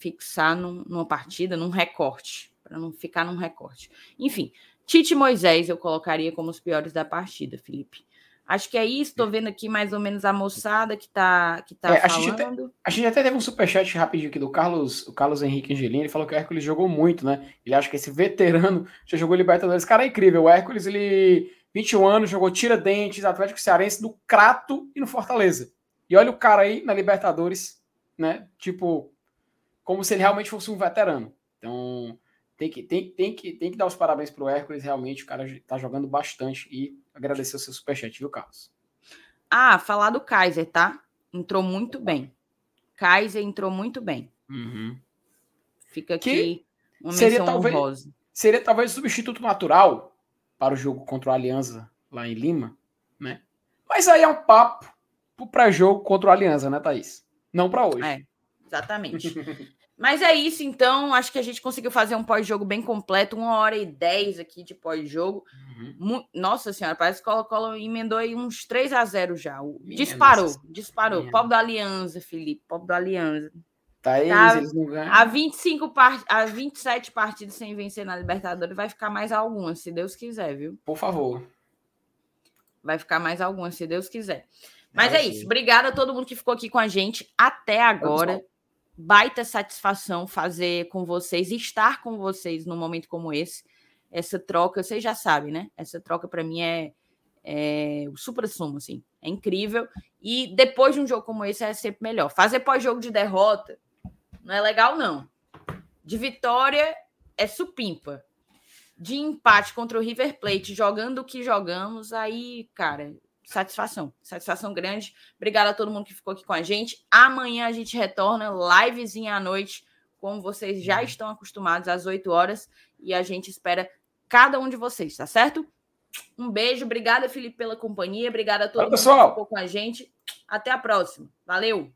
fixar numa partida, num recorte, para não ficar num recorte. Enfim, Tite e Moisés eu colocaria como os piores da partida, Felipe. Acho que é isso, estou vendo aqui mais ou menos a moçada que tá falando. A gente até teve um superchat rapidinho aqui do Carlos Henrique Angelini, ele falou que o Hércules jogou muito, né? Ele acha que esse veterano já jogou Libertadores. Cara, é incrível, o Hércules, ele 21 anos, jogou Tiradentes, Atlético Cearense, do Crato e no Fortaleza. E olha o cara aí na Libertadores, né? Tipo, como se ele realmente fosse um veterano. Então, tem que dar os parabéns pro Hércules, realmente o cara tá jogando bastante e... Agradecer o seu superchat, viu, Carlos? Ah, falar do Kaiser, tá? Entrou muito bem. Kaiser entrou muito bem. Uhum. Fica aqui uma menção honrosa. Seria talvez o substituto natural para o jogo contra o Alianza lá em Lima, né? Mas aí é um papo pro pré-jogo contra o Alianza, né, Thaís? Não para hoje. É, exatamente. Mas é isso, então. Acho que a gente conseguiu fazer um pós-jogo bem completo. 1h10 aqui de pós-jogo. Uhum. Nossa senhora, parece que Colo-Colo emendou aí uns 3-0 já. Disparou. Minha. Pobre da Alianza, Felipe. Pobre da Alianza. Thaís, eles não ganham. Há 27 partidas sem vencer na Libertadores. Vai ficar mais algumas, se Deus quiser, viu? Por favor. Vai ficar mais algumas, se Deus quiser. Mas é isso. Obrigada a todo mundo que ficou aqui com a gente até agora. Baita satisfação fazer com vocês, estar com vocês num momento como esse. Essa troca, vocês já sabem, né? Essa troca para mim é o supra-sumo, assim. É incrível. E depois de um jogo como esse é sempre melhor. Fazer pós-jogo de derrota não é legal, não. De vitória é supimpa. De empate contra o River Plate, jogando o que jogamos, aí, cara... Satisfação grande. Obrigada a todo mundo que ficou aqui com a gente. Amanhã a gente retorna, livezinha à noite, como vocês já estão acostumados, às 8h. E a gente espera cada um de vocês, tá certo? Um beijo. Obrigada, Felipe, pela companhia. Obrigada a todo mundo que ficou com a gente. Até a próxima. Valeu!